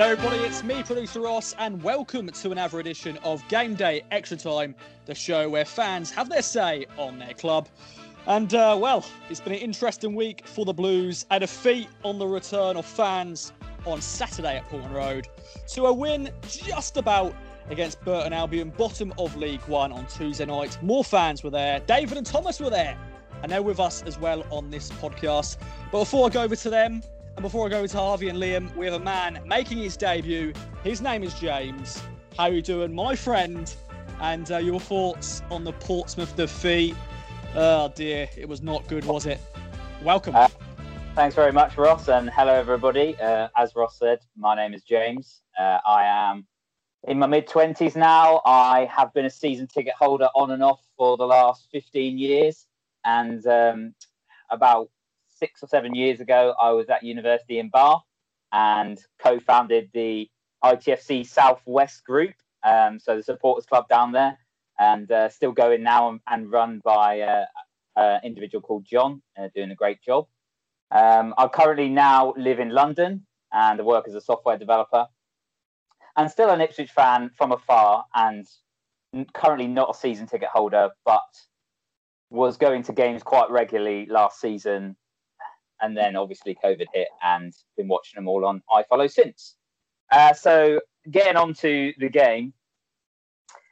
Hello everybody, it's me, producer Ross, and welcome to another edition of Game Day Extra Time, the show where fans have their say on their club. And well, it's been an interesting week for the Blues, a defeat on the return of fans on Saturday at Portman Road, to a win just about against Burton Albion, bottom of League One on Tuesday night. More fans were there, David and Thomas were there, and they're with us as well on this podcast. But before I go over to them, and before I go to Harvey and Liam, we have a man making his debut. His name is James. How are you doing, my friend? And your thoughts on the Portsmouth defeat? Oh dear, it was not good, was it? Welcome. Thanks very much, Ross, and hello everybody. As Ross said, my name is James. I am in my mid-20s now. I have been a season ticket holder on and off for the last 15 years. And about 6 or 7 years ago, I was at university in Bath and co-founded the ITFC Southwest group, so the supporters club down there, and still going now and run by an individual called John, doing a great job. I currently now live in London and work as a software developer, and still an Ipswich fan from afar, and currently not a season ticket holder, but was going to games quite regularly last season. And then obviously COVID hit, and been watching them all on iFollow since. So getting on to the game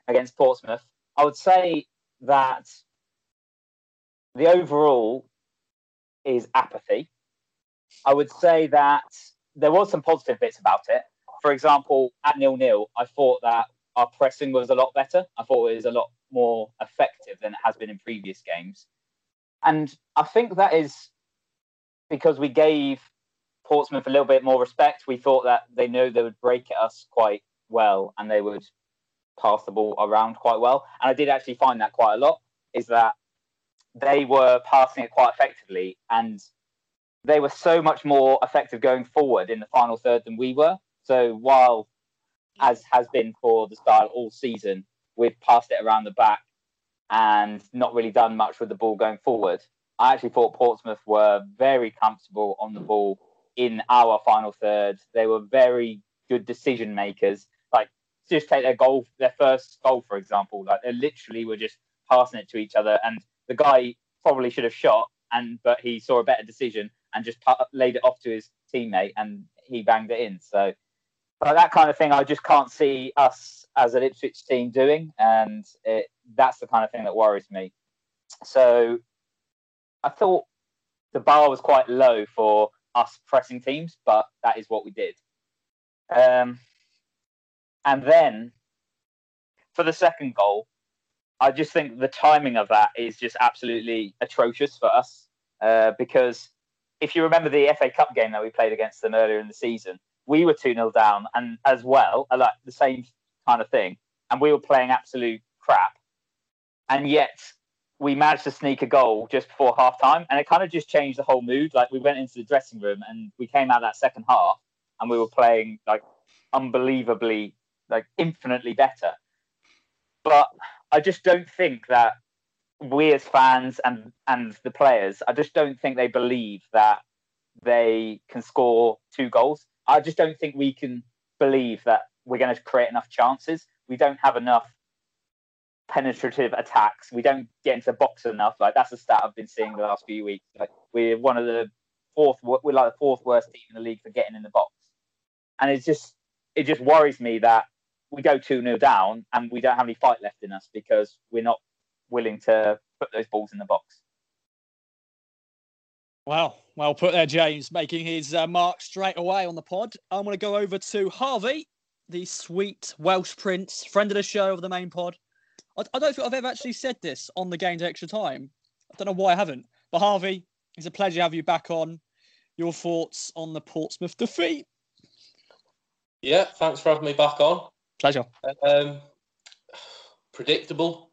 against Portsmouth, I would say that the overall is apathy. I would say that there was some positive bits about it. For example, at 0-0, I thought that our pressing was a lot better. I thought it was a lot more effective than it has been in previous games. And I think that is because we gave Portsmouth a little bit more respect. We thought that they knew they would break at us quite well and they would pass the ball around quite well. And I did actually find that quite a lot, is that they were passing it quite effectively, and they were so much more effective going forward in the final third than we were. So while, as has been for the style all season, we've passed it around the back and not really done much with the ball going forward, I actually thought Portsmouth were very comfortable on the ball in our final third. They were very good decision makers. Like, just take their goal, their first goal, for example. Like, they literally were just passing it to each other, and the guy probably should have shot, but he saw a better decision and just laid it off to his teammate, and he banged it in. So, but that kind of thing, I just can't see us as an Ipswich team doing, and that's the kind of thing that worries me. So I thought the bar was quite low for us pressing teams, but that is what we did. And then for the second goal, I just think the timing of that is just absolutely atrocious for us, because if you remember the FA Cup game that we played against them earlier in the season, we were 2-0 down and as well, like the same kind of thing, and we were playing absolute crap, and yet we managed to sneak a goal just before half-time, and it kind of just changed the whole mood. Like, we went into the dressing room and we came out that second half and we were playing, like, unbelievably, like, infinitely better. But I just don't think that we as fans and the players, I just don't think they believe that they can score two goals. I just don't think we can believe that we're going to create enough chances. We don't have enough penetrative attacks. We don't get into the box enough. Like, that's a stat I've been seeing the last few weeks. Like, we're like the fourth worst team in the league for getting in the box, and it just worries me that we go 2-0 down and we don't have any fight left in us because we're not willing to put those balls in the box. Well put there, James, making his mark straight away on the pod. I'm going to go over to Harvey, the sweet Welsh prince, friend of the show, of the main pod. I don't think I've ever actually said this on the Game to Extra Time. I don't know why I haven't. But Harvey, it's a pleasure to have you back on. Your thoughts on the Portsmouth defeat? Yeah, thanks for having me back on. Pleasure. Predictable.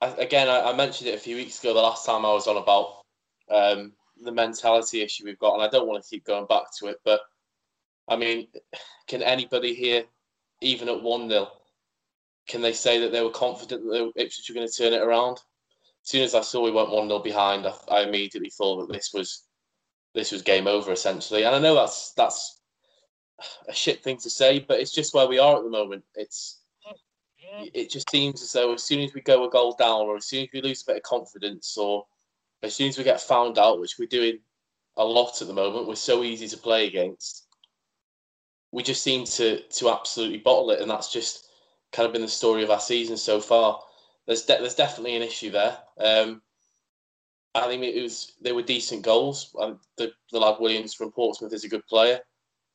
I mentioned it a few weeks ago the last time I was on about the mentality issue we've got, and I don't want to keep going back to it, but, I mean, can anybody here, even at 1-0, can they say that they were confident that Ipswich were going to turn it around? As soon as I saw we went 1-0 behind, I immediately thought that this was game over, essentially. And I know that's a shit thing to say, but it's just where we are at the moment. It just seems as though as soon as we go a goal down, or as soon as we lose a bit of confidence, or as soon as we get found out, which we're doing a lot at the moment, we're so easy to play against. We just seem to absolutely bottle it, and that's just kind of been the story of our season so far. There's definitely an issue there. I think they were decent goals. The lad Williams from Portsmouth is a good player,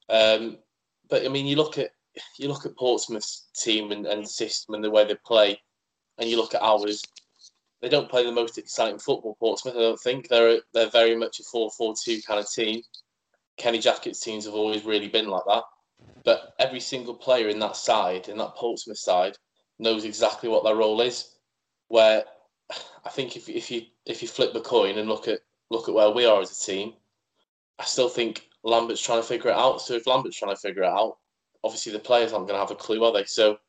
but I mean, you look at Portsmouth's team and system and the way they play, and you look at ours. They don't play the most exciting football. Portsmouth, I don't think they're very much a 4-4-2 kind of team. Kenny Jackett's teams have always really been like that. But every single player in that side, in that Portsmouth side, knows exactly what their role is. Where I think if you flip the coin and look at where we are as a team, I still think Lambert's trying to figure it out. So if Lambert's trying to figure it out, obviously the players aren't going to have a clue, are they? So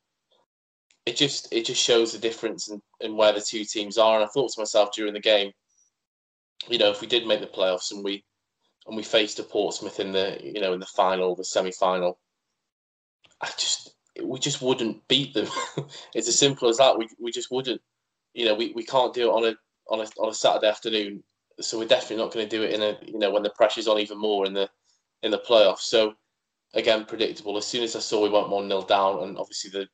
it just shows the difference in where the two teams are. And I thought to myself during the game, you know, if we did make the playoffs and we faced a Portsmouth in the final, the semi-final, we just wouldn't beat them. It's as simple as that. We just wouldn't. You know, we can't do it on a Saturday afternoon. So we're definitely not going to do it when the pressure's on even more in the playoffs. So again, predictable. As soon as I saw we went 1-0 down, and obviously the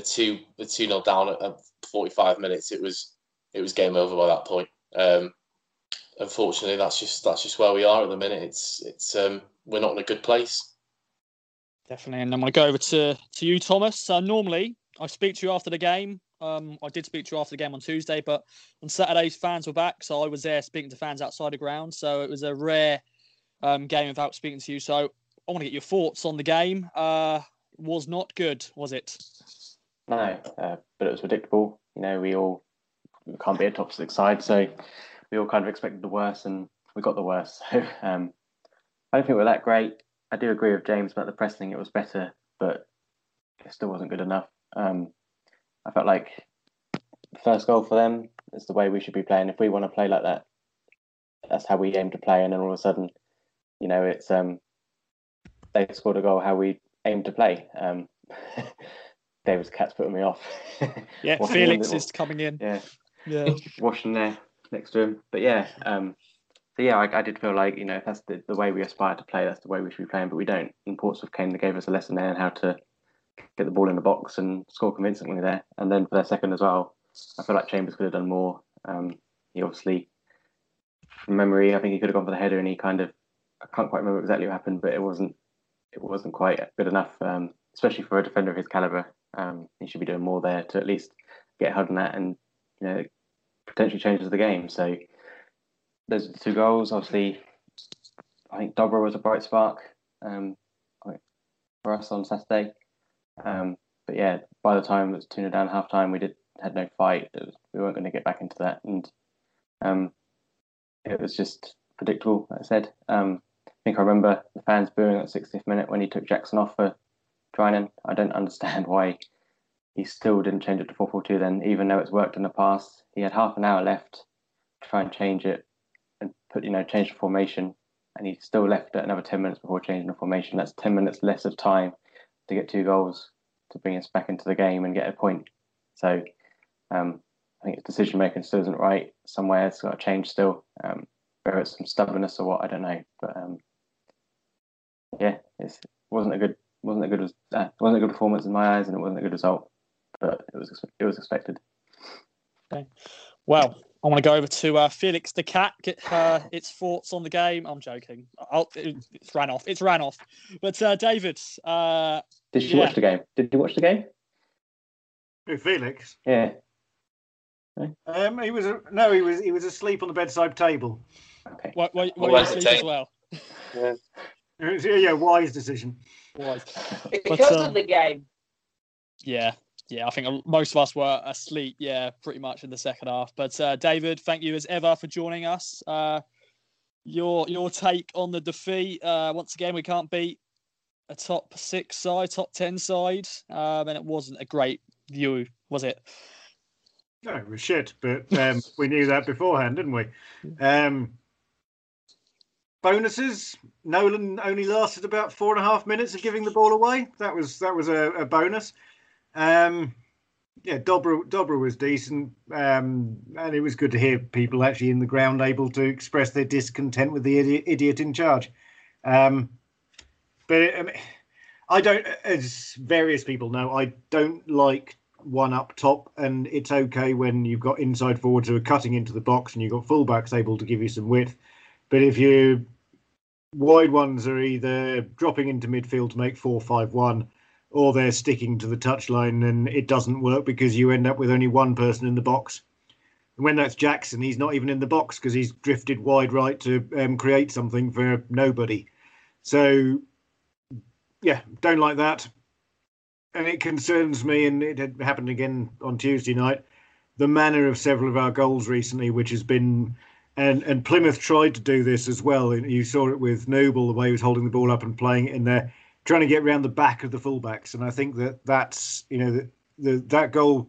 2-0 down at 45 minutes, it was game over by that point. Unfortunately, that's just where we are at the minute. It's we're not in a good place. Definitely, and I'm going to go over to you, Thomas. Normally, I speak to you after the game. I did speak to you after the game on Tuesday, but on Saturday, fans were back, so I was there speaking to fans outside the ground. So it was a rare game without speaking to you. So I want to get your thoughts on the game. Was not good, was it? No, but it was predictable. You know, we can't be a top six side, so we all kind of expected the worst, and we got the worst. So I don't think we're that great. I do agree with James about the press thing. It was better, but it still wasn't good enough. I felt like the first goal for them is the way we should be playing. If we want to play like that, that's how we aim to play. And then all of a sudden, you know, it's they scored a goal how we aim to play. David's cat's putting me off. Yeah, Felix is coming in. Yeah. Washing there next to him. But yeah, so yeah, I did feel like, you know, if that's the way we aspire to play, that's the way we should be playing, but we don't. And Portsmouth came, they gave us a lesson there on how to get the ball in the box and score convincingly there. And then for their second as well, I feel like Chambers could have done more. He obviously, from memory, I think he could have gone for the header, and he kind of, I can't quite remember exactly what happened, but it wasn't quite good enough, especially for a defender of his calibre. He should be doing more there to at least get held on that, and you know, potentially changes the game. So those are the two goals. Obviously, I think Dobra was a bright spark for us on Saturday. But yeah, by the time it was 2-0 down half time, we had no fight. We weren't going to get back into that, and it was just predictable, like I said. I think I remember the fans booing at the 60th minute when he took Jackson off for Drinan. I don't understand why he still didn't change it to 4-4-2 then, even though it's worked in the past. He had half an hour left to try and change it and change the formation, and he still left it another 10 minutes before changing the formation. That's 10 minutes less of time to get two goals to bring us back into the game and get a point. So I think his decision-making still isn't right. Somewhere it's got to change still, whether it's some stubbornness or what, I don't know. But yeah, it wasn't a good performance in my eyes, and it wasn't a good result. But it was expected. Okay. Well, I want to go over to Felix the cat, get its thoughts on the game. I'm joking. It's ran off. But David, did you watch the game? Did you watch the game? Who, Felix? Yeah. He was asleep on the bedside table. Okay. Were you asleep as well? Yeah. Yeah. Wise decision. Because of the game. Yeah. Yeah, I think most of us were asleep, pretty much in the second half. But David, thank you as ever for joining us. Your take on the defeat. Once again, we can't beat a top six side, top 10 side. And it wasn't a great view, was it? No, it was shit, but we knew that beforehand, didn't we? Bonuses. Nolan only lasted about 4.5 minutes of giving the ball away. That was a bonus. Yeah, Dobra was decent, and it was good to hear people actually in the ground able to express their discontent with the idiot in charge. I don't, as various people know, I don't like one up top, and it's okay when you've got inside forwards who are cutting into the box and you've got fullbacks able to give you some width. But if your wide ones are either dropping into midfield to make 4-5-1, or they're sticking to the touchline and it doesn't work because you end up with only one person in the box. And when that's Jackson, he's not even in the box because he's drifted wide right to create something for nobody. So, yeah, don't like that. And it concerns me, and it had happened again on Tuesday night, the manner of several of our goals recently, which has been... And Plymouth tried to do this as well. And you saw it with Noble, the way he was holding the ball up and playing it in there, trying to get around the back of the fullbacks. And I think that's, you know, that goal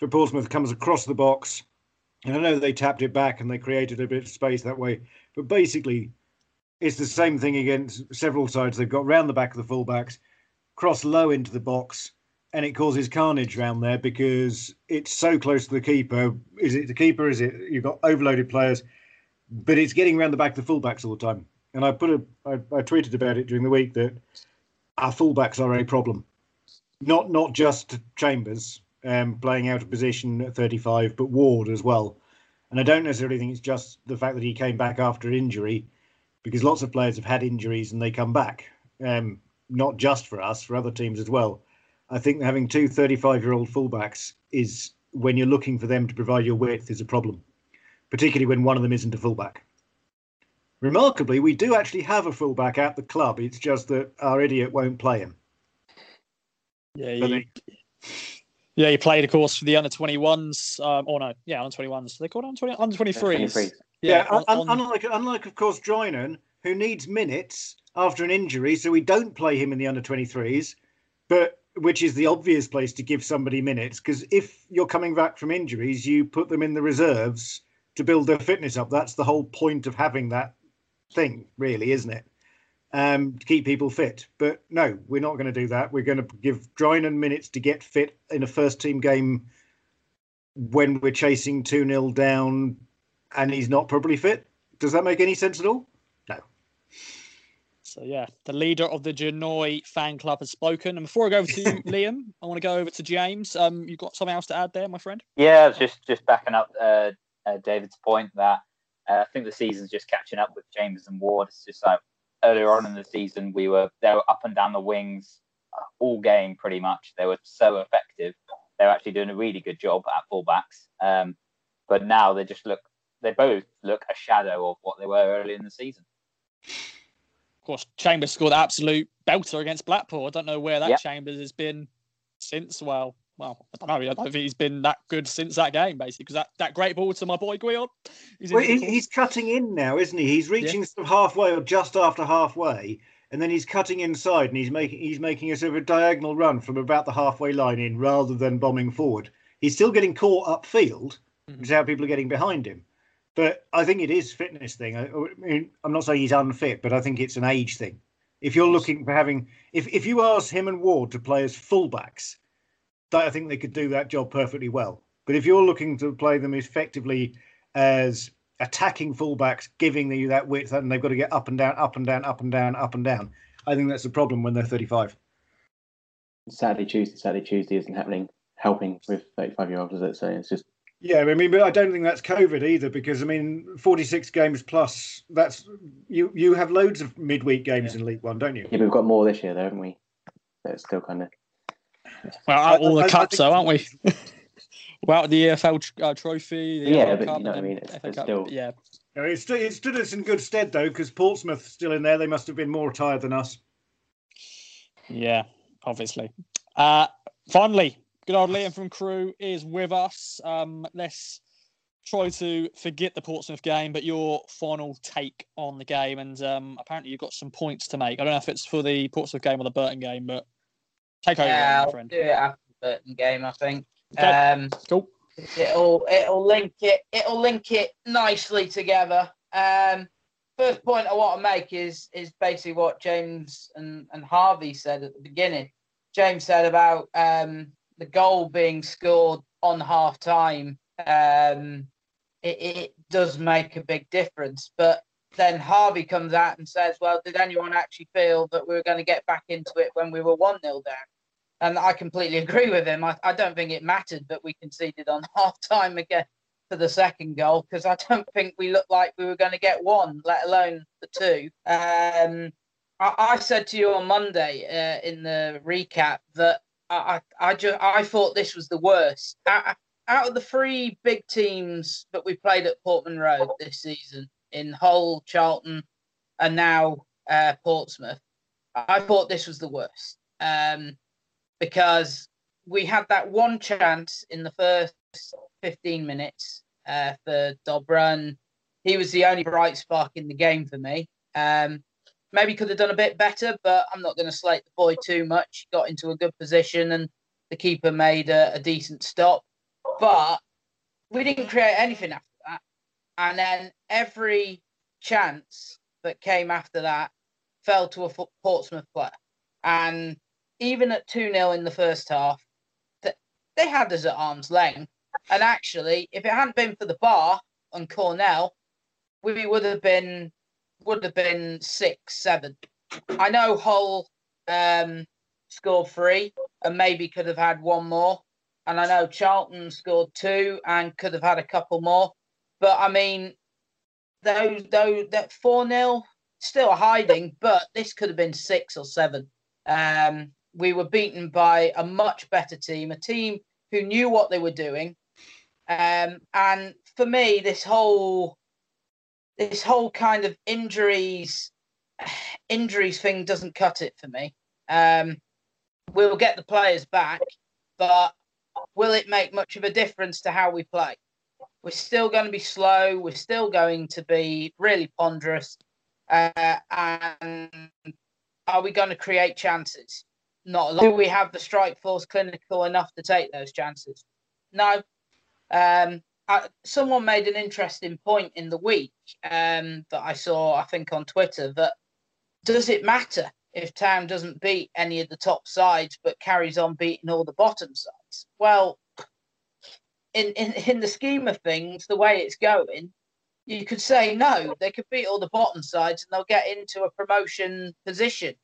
for Portsmouth comes across the box. And I know they tapped it back and they created a bit of space that way. But basically, it's the same thing against several sides. They've got round the back of the fullbacks, cross low into the box, and it causes carnage round there because it's so close to the keeper. Is it the keeper? Is it you've got overloaded players? But it's getting round the back of the fullbacks all the time. And I tweeted about it during the week that our fullbacks are a problem. Not just Chambers playing out of position at 35, but Ward as well. And I don't necessarily think it's just the fact that he came back after injury, because lots of players have had injuries and they come back. Not just for us, for other teams as well. I think having two 35-year-old fullbacks is, when you're looking for them to provide your width, is a problem, particularly when one of them isn't a fullback. Remarkably, we do actually have a fullback at the club. It's just that our idiot won't play him. Yeah, he played, of course, for the under-21s. Under-21s. They're called under-23s. Unlike, of course, Drinan, who needs minutes after an injury, so we don't play him in the under-23s, but... which is the obvious place to give somebody minutes, because if you're coming back from injuries, you put them in the reserves to build their fitness up. That's the whole point of having that thing, really, isn't it? To keep people fit. But no, we're not going to do that. We're going to give Drinan minutes to get fit in a first-team game when we're chasing 2-0 down and he's not probably fit. Does that make any sense at all? No. So, yeah, the leader of the Genoa fan club has spoken. And before I go over to you, Liam, I want to go over to James. You've got something else to add there, my friend? Yeah, I was just backing up David's point that I think the season's just catching up with Chambers and Ward. It's just like earlier on in the season, they were up and down the wings all game pretty much. They were so effective. They were actually doing a really good job at fullbacks. But now they both look a shadow of what they were early in the season. Of course, Chambers scored absolute belter against Blackpool. I don't know where that Chambers has been since. Well, I don't know. I don't think he's been that good since that game, basically, because that great ball to my boy Guion. He's cutting in now, isn't he? He's reaching sort of halfway or just after halfway, and then he's cutting inside and he's making a sort of a diagonal run from about the halfway line in rather than bombing forward. He's still getting caught upfield, which is how people are getting behind him. But I think it is fitness thing. I mean, I'm not saying he's unfit, but I think it's an age thing. If you're looking for having... If you ask him and Ward to play as fullbacks, I think they could do that job perfectly well. But if you're looking to play them effectively as attacking fullbacks, giving you that width, and they've got to get up and down, up and down, up and down, up and down, I think that's the problem when they're 35. Saturday, Tuesday isn't helping with 35-year-olds, as I say. It's just... Yeah, I mean, but I don't think that's COVID either, because, I mean, 46 games plus, that's you have loads of midweek games in League One, don't you? Yeah, but we've got more this year, though, haven't we? That's still kind of... Well, all the cups, though, aren't we? Well, the EFL trophy, the yeah, but Cup, you know what I mean? It's still... Yeah. No, it stood us in good stead, though, because Portsmouth's still in there. They must have been more tired than us. Yeah, obviously. Finally... Good old Liam from Crew is with us. Let's try to forget the Portsmouth game, but your final take on the game. And apparently you've got some points to make. I don't know if it's for the Portsmouth game or the Burton game, but take over, my friend. I'll do it after the Burton game, I think. Okay. Cool. It'll link it nicely together. first point I want to make is basically what James and Harvey said at the beginning. James said about the goal being scored on half time. It does make a big difference. But then Harvey comes out and says, well, did anyone actually feel that we were going to get back into it when we were 1-0 down? And I completely agree with him. I don't think it mattered that we conceded on half-time again for the second goal, because I don't think we looked like we were going to get one, let alone the two. I said to you on Monday in the recap that I thought this was the worst. Out of the three big teams that we played at Portman Road this season, in Hull, Charlton, and now Portsmouth, I thought this was the worst because we had that one chance in the first 15 minutes for Dobrun. He was the only bright spark in the game for me. Maybe could have done a bit better, but I'm not going to slate the boy too much. Got into a good position and the keeper made a decent stop. But we didn't create anything after that. And then every chance that came after that fell to a Portsmouth player. And even at 2-0 in the first half, they had us at arm's length. And actually, if it hadn't been for the bar on Cornell, we would have been 6-7. I know Hull scored 3 and maybe could have had one more. And I know Charlton scored 2 and could have had a couple more. But, I mean, though that 4-0, still hiding, but this could have been 6 or 7. We were beaten by a much better team, a team who knew what they were doing. And for me, this whole kind of injuries thing doesn't cut it for me. We'll get the players back, but will it make much of a difference to how we play? We're still going to be slow. We're still going to be really ponderous. And are we going to create chances? Not a lot. Do we have the strike force clinical enough to take those chances? No. Someone made an interesting point in the week that I saw, I think, on Twitter, that does it matter if Town doesn't beat any of the top sides but carries on beating all the bottom sides? Well, in the scheme of things, the way it's going, you could say no, they could beat all the bottom sides and they'll get into a promotion position,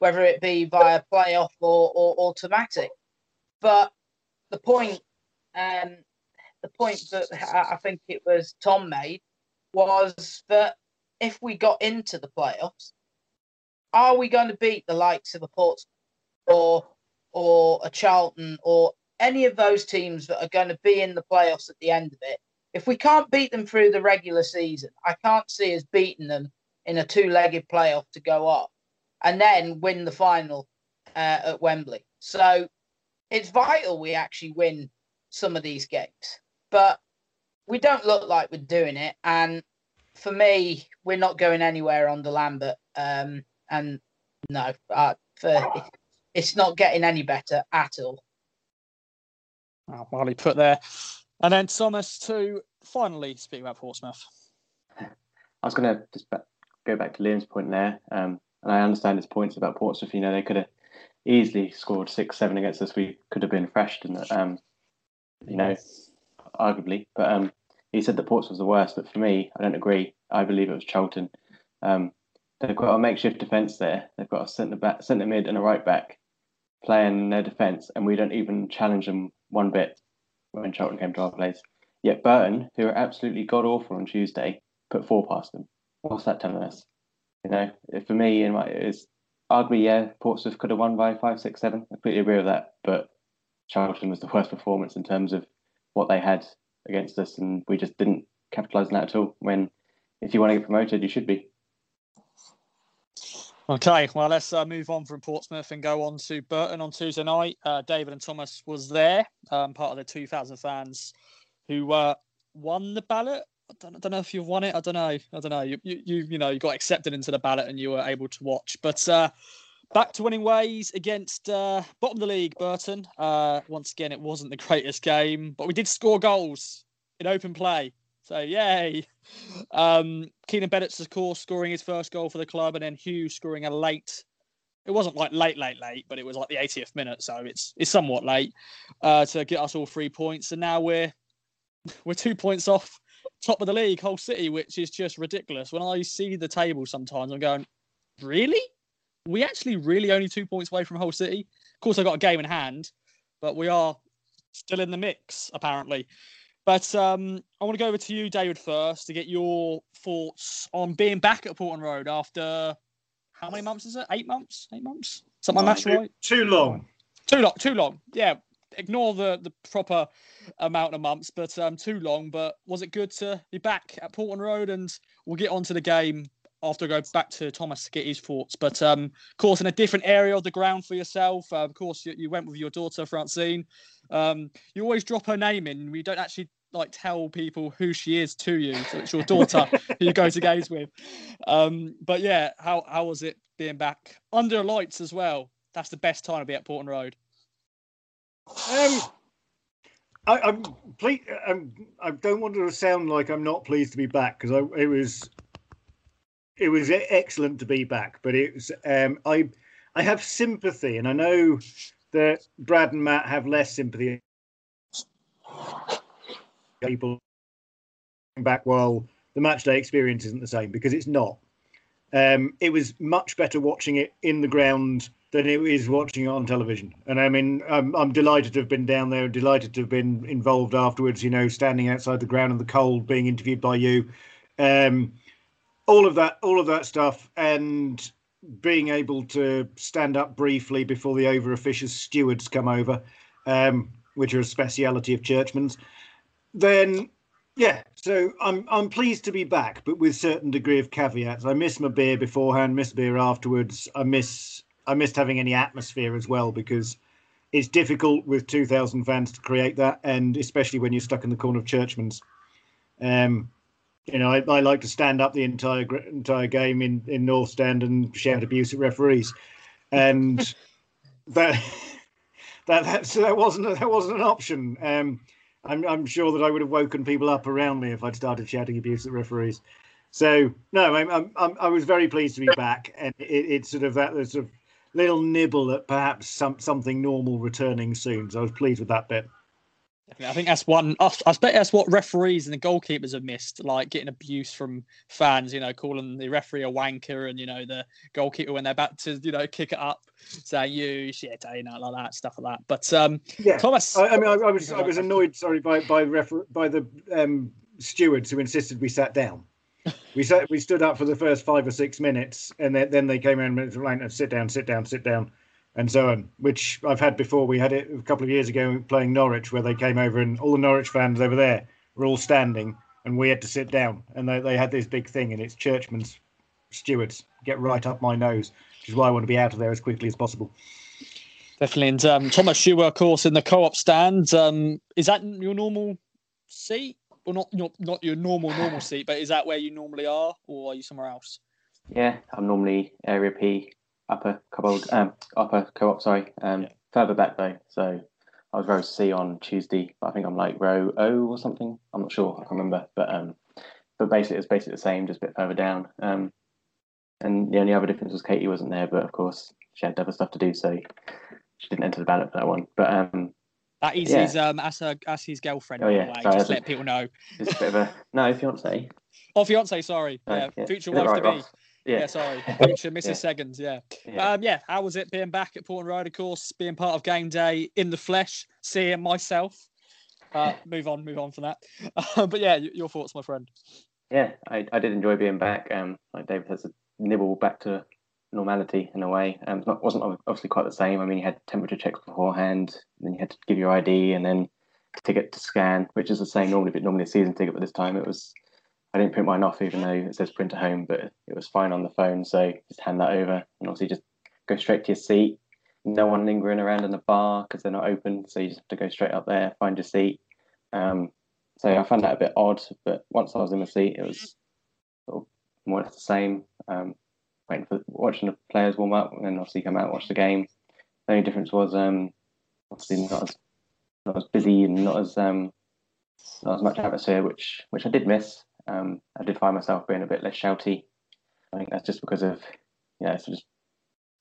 whether it be via playoff or automatic. But the point that I think it was Tom made was that if we got into the playoffs, are we going to beat the likes of a Portsmouth or a Charlton or any of those teams that are going to be in the playoffs at the end of it? If we can't beat them through the regular season, I can't see us beating them in a two-legged playoff to go up and then win the final at Wembley. So it's vital we actually win some of these games. But we don't look like we're doing it. And for me, we're not going anywhere under Lambert. And no, it's not getting any better at all. Oh, mildly put there. And then Thomas, to finally speak about Portsmouth. I was going to just go back to Liam's point there. And I understand his points about Portsmouth. You know, they could have easily scored 6-7 against us. We could have been thrashed, and you know, arguably. But he said that Portsmouth was the worst. But for me, I don't agree. I believe it was Charlton. They've got a makeshift defence there. They've got a centre mid and a right back playing their defence, and we don't even challenge them one bit when Charlton came to our place. Yet Burton, who were absolutely god-awful on Tuesday, put 4 past them. What's that telling us? You know, for me, it's arguably, yeah, Portsmouth could have won by 5, 6, 7. I completely agree with that. But Charlton was the worst performance in terms of what they had against us, and we just didn't capitalise on that at all, when if you want to get promoted, you should be. Okay, well, let's move on from Portsmouth and go on to Burton on Tuesday night. David and Thomas was there, part of the 2,000 fans who won the ballot. I don't know if you've won it. I don't know. You know, you got accepted into the ballot and you were able to watch. But back to winning ways against bottom of the league, Burton. Once again, it wasn't the greatest game, but we did score goals in open play. So, yay. Keenan Bennett's, of course, scoring his first goal for the club, and then Hughes scoring a late. It wasn't like late, but it was like the 80th minute, so it's somewhat late to get us all 3 points. And now we're 2 points off top of the league, Hull City, which is just ridiculous. When I see the table sometimes, I'm going, really? We actually really only 2 points away from Hull City? Of course, I've got a game in hand, but we are still in the mix, apparently. But I want to go over to you, David, first to get your thoughts on being back at Portman Road after... How many months is it? 8 months? 8 months? Something like that's right? Too long. Yeah. Ignore the proper amount of months, but too long. But was it good to be back at Portman Road? And we'll get on to the game after I go back to Thomas to get his thoughts. But, of course, in a different area of the ground for yourself. Of course, you went with your daughter, Francine. You always drop her name in. We don't actually... like tell people who she is to you, so it's your daughter who you go to games with. But yeah, how was it being back under lights as well? That's the best time to be at Portman Road. I'm pleased. I don't want to sound like I'm not pleased to be back, because it was excellent to be back. But it was I have sympathy, and I know that Brad and Matt have less sympathy. People back while the match day experience isn't the same, because it's not. It was much better watching it in the ground than it is watching it on television. And I mean, I'm delighted to have been down there, delighted to have been involved afterwards, you know, standing outside the ground in the cold, being interviewed by you, all of that stuff, and being able to stand up briefly before the over-officious stewards come over, which are a speciality of churchmen's. Then, yeah, so I'm pleased to be back, but with certain degree of caveats. I miss my beer beforehand, miss beer afterwards. I missed having any atmosphere as well, because it's difficult with 2,000 fans to create that, and especially when you're stuck in the corner of churchmen's. You know, I like to stand up the entire game in North Stand and shout abuse at referees, and that wasn't an option. I'm sure that I would have woken people up around me if I'd started shouting abuse at referees. So no, I was very pleased to be back, and it's sort of that sort of little nibble at perhaps something normal returning soon. So I was pleased with that bit. I think that's one. I bet that's what referees and the goalkeepers have missed, like getting abuse from fans. You know, calling the referee a wanker, and you know the goalkeeper when they're about to kick it up, saying you shit, you know, like that stuff like that. But yeah, Thomas. I was annoyed. Sorry, by the stewards who insisted we sat down. We stood up for the first 5 or 6 minutes, and then they came in and said, sit down. And so on, which I've had before. We had it a couple of years ago playing Norwich, where they came over and all the Norwich fans over there were all standing, and we had to sit down. And they had this big thing, and it's churchmen's stewards get right up my nose, which is why I want to be out of there as quickly as possible. Definitely. And Thomas, you were, of course, in the co-op stand. Is that your normal seat? Well, not your normal seat, but is that where you normally are, or are you somewhere else? Yeah, I'm normally area P. Upper co-op, sorry. Yeah. Further back though, so I was row C on Tuesday, but I think I'm like row O or something. I'm not sure, I can't remember. But basically it's basically the same, just a bit further down. And the only other difference was Katie wasn't there, but of course she had other stuff to do, so she didn't enter the ballot for that one. But that is yeah. As his girlfriend, oh, yeah. By the way. Sorry, just let people know. Just a bit of a fiance. Oh, fiance, sorry. Yeah. Future wife right, to be. Ross? Yeah, sorry. Future Mrs. Yeah. Seconds, yeah. How was it being back at Portman Road? Of course, being part of game day in the flesh, seeing myself. Move on from that. But yeah, your thoughts, my friend. Yeah, I did enjoy being back. Like David has a nibble back to normality in a way. It wasn't obviously quite the same. I mean, you had temperature checks beforehand, and then you had to give your ID, and then ticket to scan, which is the same normally a season ticket, but this time it was... I didn't print mine off, even though it says print at home, but it was fine on the phone. So just hand that over, and obviously just go straight to your seat. No one lingering around in the bar because they're not open. So you just have to go straight up there, find your seat. So I found that a bit odd, but once I was in my seat, it was sort of more or less the same. Watching the players warm up, and then obviously come out and watch the game. The only difference was obviously not as busy and not as Not as much atmosphere, which I did miss. I did find myself being a bit less shouty. I think that's just because of, so just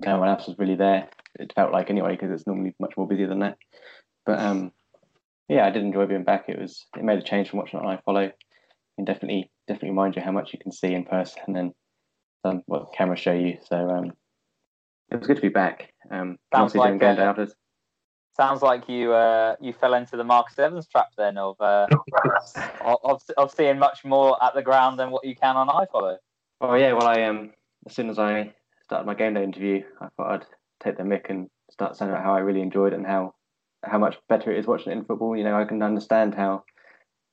no one else was really there. It felt like anyway, because it's normally much more busy than that. But yeah, I did enjoy being back. It made a change from watching it on iFollow, and definitely remind you how much you can see in person and what cameras show you. So it was good to be back. Sounds like you fell into the Marcus Evans trap then of seeing much more at the ground than what you can on iFollow. Oh yeah, well I as soon as I started my game day interview, I thought I'd take the mick and start saying about how I really enjoyed it and how much better it is watching it in football. I can understand how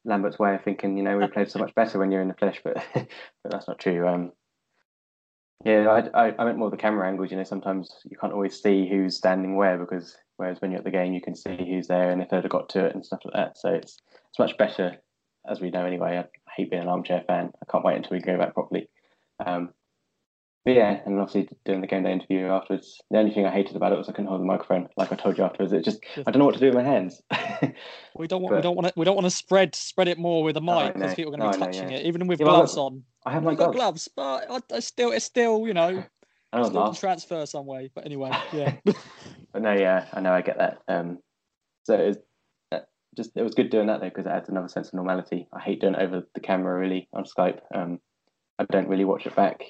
Lambert's way of thinking. We played so much better when you're in the flesh, but that's not true. I meant more the camera angles. Sometimes you can't always see who's standing where, because whereas when you're at the game, you can see who's there and if they'd have got to it and stuff like that. So it's much better, as we know anyway. I hate being an armchair fan. I can't wait until we go back properly. But yeah, and obviously doing the game day interview afterwards, the only thing I hated about it was I couldn't hold the microphone. Like I told you afterwards, it just I don't know what to do with my hands. we don't want to spread it more with a mic because people are going to be touching it, even with gloves on. I have my gloves, but it's still I still can transfer some way. But anyway, yeah. But no, yeah, I know I get that. So it was good doing that though, because it adds another sense of normality. I hate doing it over the camera really on Skype. I don't really watch it back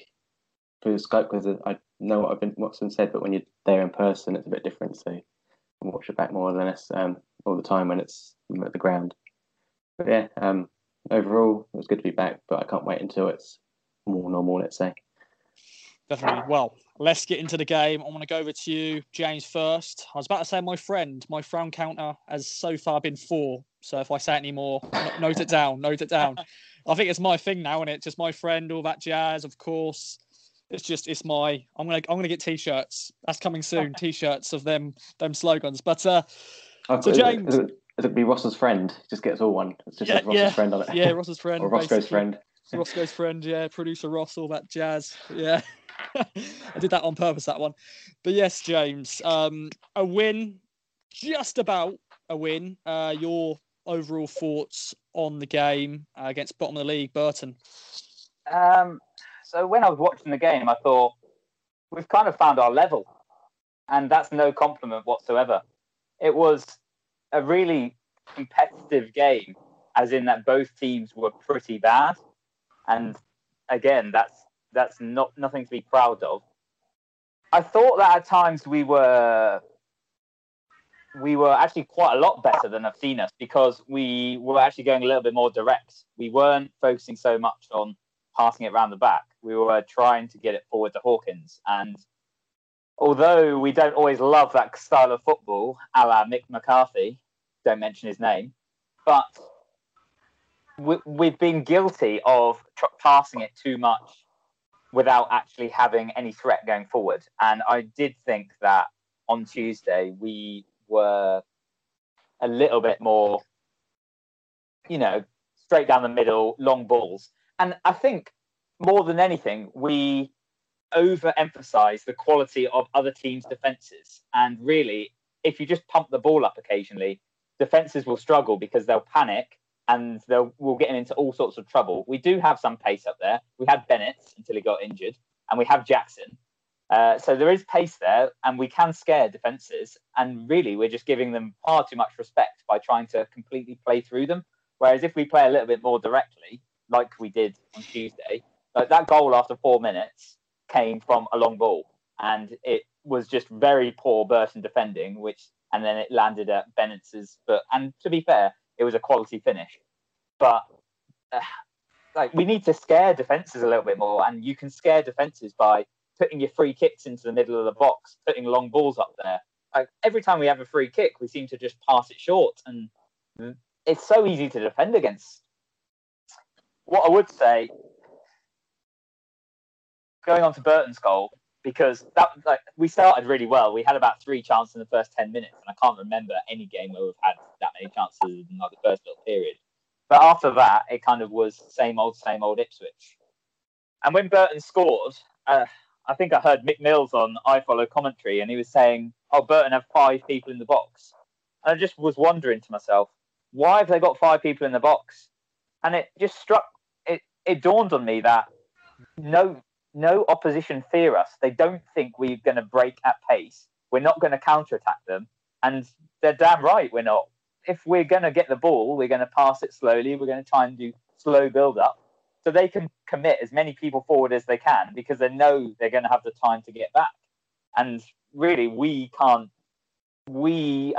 through Skype because I know what's been said, but when you're there in person, it's a bit different. So I watch it back more than less all the time when it's at the ground. But yeah, overall, it was good to be back, but I can't wait until it's more normal, let's say. Definitely. Well, let's get into the game. I want to go over to you, James, first. I was about to say my friend. My frown counter has so far been 4. So if I say it anymore, note it down. I think it's my thing now, isn't it? Just my friend, all that jazz, of course. It's my. I'm gonna get t-shirts. That's coming soon. T-shirts of them slogans. But so James, it'd be Ross's friend. Just gets all one. It's just Ross's friend on it. Yeah, Ross's friend. Or Roscoe's friend. Roscoe's friend. Yeah, producer Ross. All that jazz. Yeah, I did that on purpose. That one. But yes, James. A win. Just about a win. Your overall thoughts on the game against bottom of the league, Burton. So when I was watching the game, I thought, we've kind of found our level. And that's no compliment whatsoever. It was a really competitive game, as in that both teams were pretty bad. And again, that's not nothing to be proud of. I thought that at times we were actually quite a lot better than I've seen us, because we were actually going a little bit more direct. We weren't focusing so much on passing it around the back. We were trying to get it forward to Hawkins. And although we don't always love that style of football, a la Mick McCarthy, don't mention his name, but we've been guilty of passing it too much without actually having any threat going forward. And I did think that on Tuesday, we were a little bit more, straight down the middle, long balls. And I think more than anything, we overemphasize the quality of other teams' defenses. And really, if you just pump the ball up occasionally, defenses will struggle because they'll panic and we'll get into all sorts of trouble. We do have some pace up there. We had Bennett until he got injured, and we have Jackson. So there is pace there, and we can scare defenses. And really, we're just giving them far too much respect by trying to completely play through them. Whereas if we play a little bit more directly, like we did on Tuesday, like that goal after 4 minutes came from a long ball, and it was just very poor Burton defending, and then it landed at Bennett's foot. And to be fair, it was a quality finish, but we need to scare defenses a little bit more. And you can scare defenses by putting your free kicks into the middle of the box, putting long balls up there. Like every time we have a free kick, we seem to just pass it short, and it's so easy to defend against. What I would say, going on to Burton's goal, because we started really well. We had about 3 chances in the first 10 minutes, and I can't remember any game where we've had that many chances in the first little period. But after that, it kind of was same old Ipswich. And when Burton scored, I think I heard Mick Mills on iFollow commentary, and he was saying, Burton have 5 people in the box. And I just was wondering to myself, why have they got five people in the box? And it just struck, it dawned on me that no opposition fear us. They don't think we're going to break at pace. We're not going to counterattack them. And they're damn right we're not. If we're going to get the ball, we're going to pass it slowly. We're going to try and do slow build-up. So they can commit as many people forward as they can because they know they're going to have the time to get back. And really, we are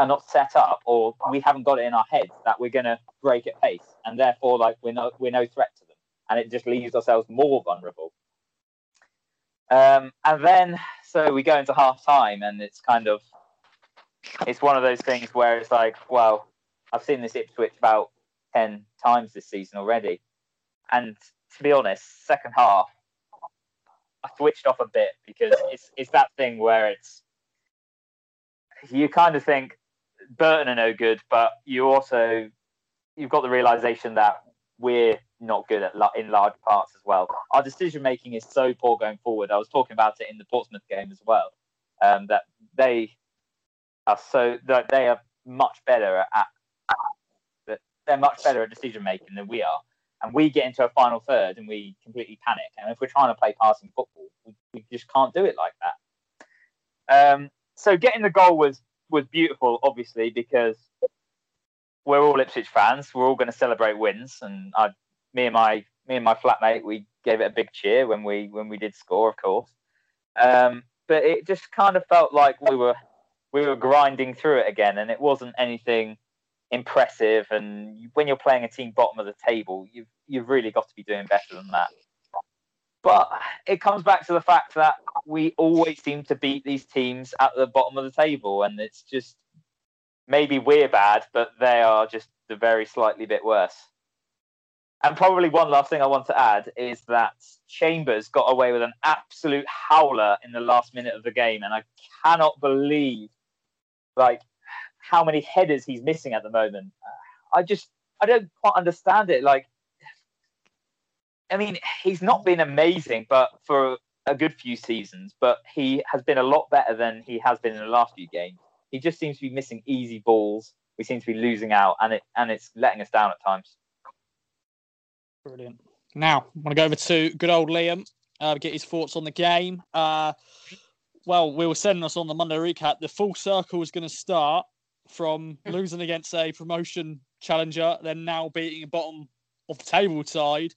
not set up, or we haven't got it in our heads that we're going to break at pace. And therefore, like, we're no threat to them. And it just leaves ourselves more vulnerable. And then, so we go into half-time, and it's kind of... It's one of those things where it's like, well, I've seen this Ipswich about 10 times this season already. And to be honest, second half, I switched off a bit because it's that thing where it's... You kind of think Burton are no good, but you've got the realisation that we're not good at in large parts as well. Our decision-making is so poor going forward. I was talking about it in the Portsmouth game as well, that they... they're much better at decision making than we are, and we get into a final third and we completely panic. And if we're trying to play passing football, we just can't do it like that. So getting the goal was beautiful, obviously, because we're all Ipswich fans. We're all going to celebrate wins, and me and my flatmate, we gave it a big cheer when we did score, of course. But it just kind of felt like we were grinding through it again, and it wasn't anything impressive. And when you're playing a team bottom of the table, you've really got to be doing better than that. But it comes back to the fact that we always seem to beat these teams at the bottom of the table, and it's just maybe we're bad, but they are just the very slightly bit worse. And probably one last thing I want to add is that Chambers got away with an absolute howler in the last minute of the game, and I cannot believe how many headers he's missing at the moment. I don't quite understand it. He's not been amazing, but for a good few seasons, but he has been a lot better than he has been in the last few games. He just seems to be missing easy balls. We seem to be losing out, and it's letting us down at times. Brilliant. Now, I want to go over to good old Liam, get his thoughts on the game. Well, we were sending us on the Monday recap. The full circle was going to start from losing against a promotion challenger, then now beating a bottom of the table side.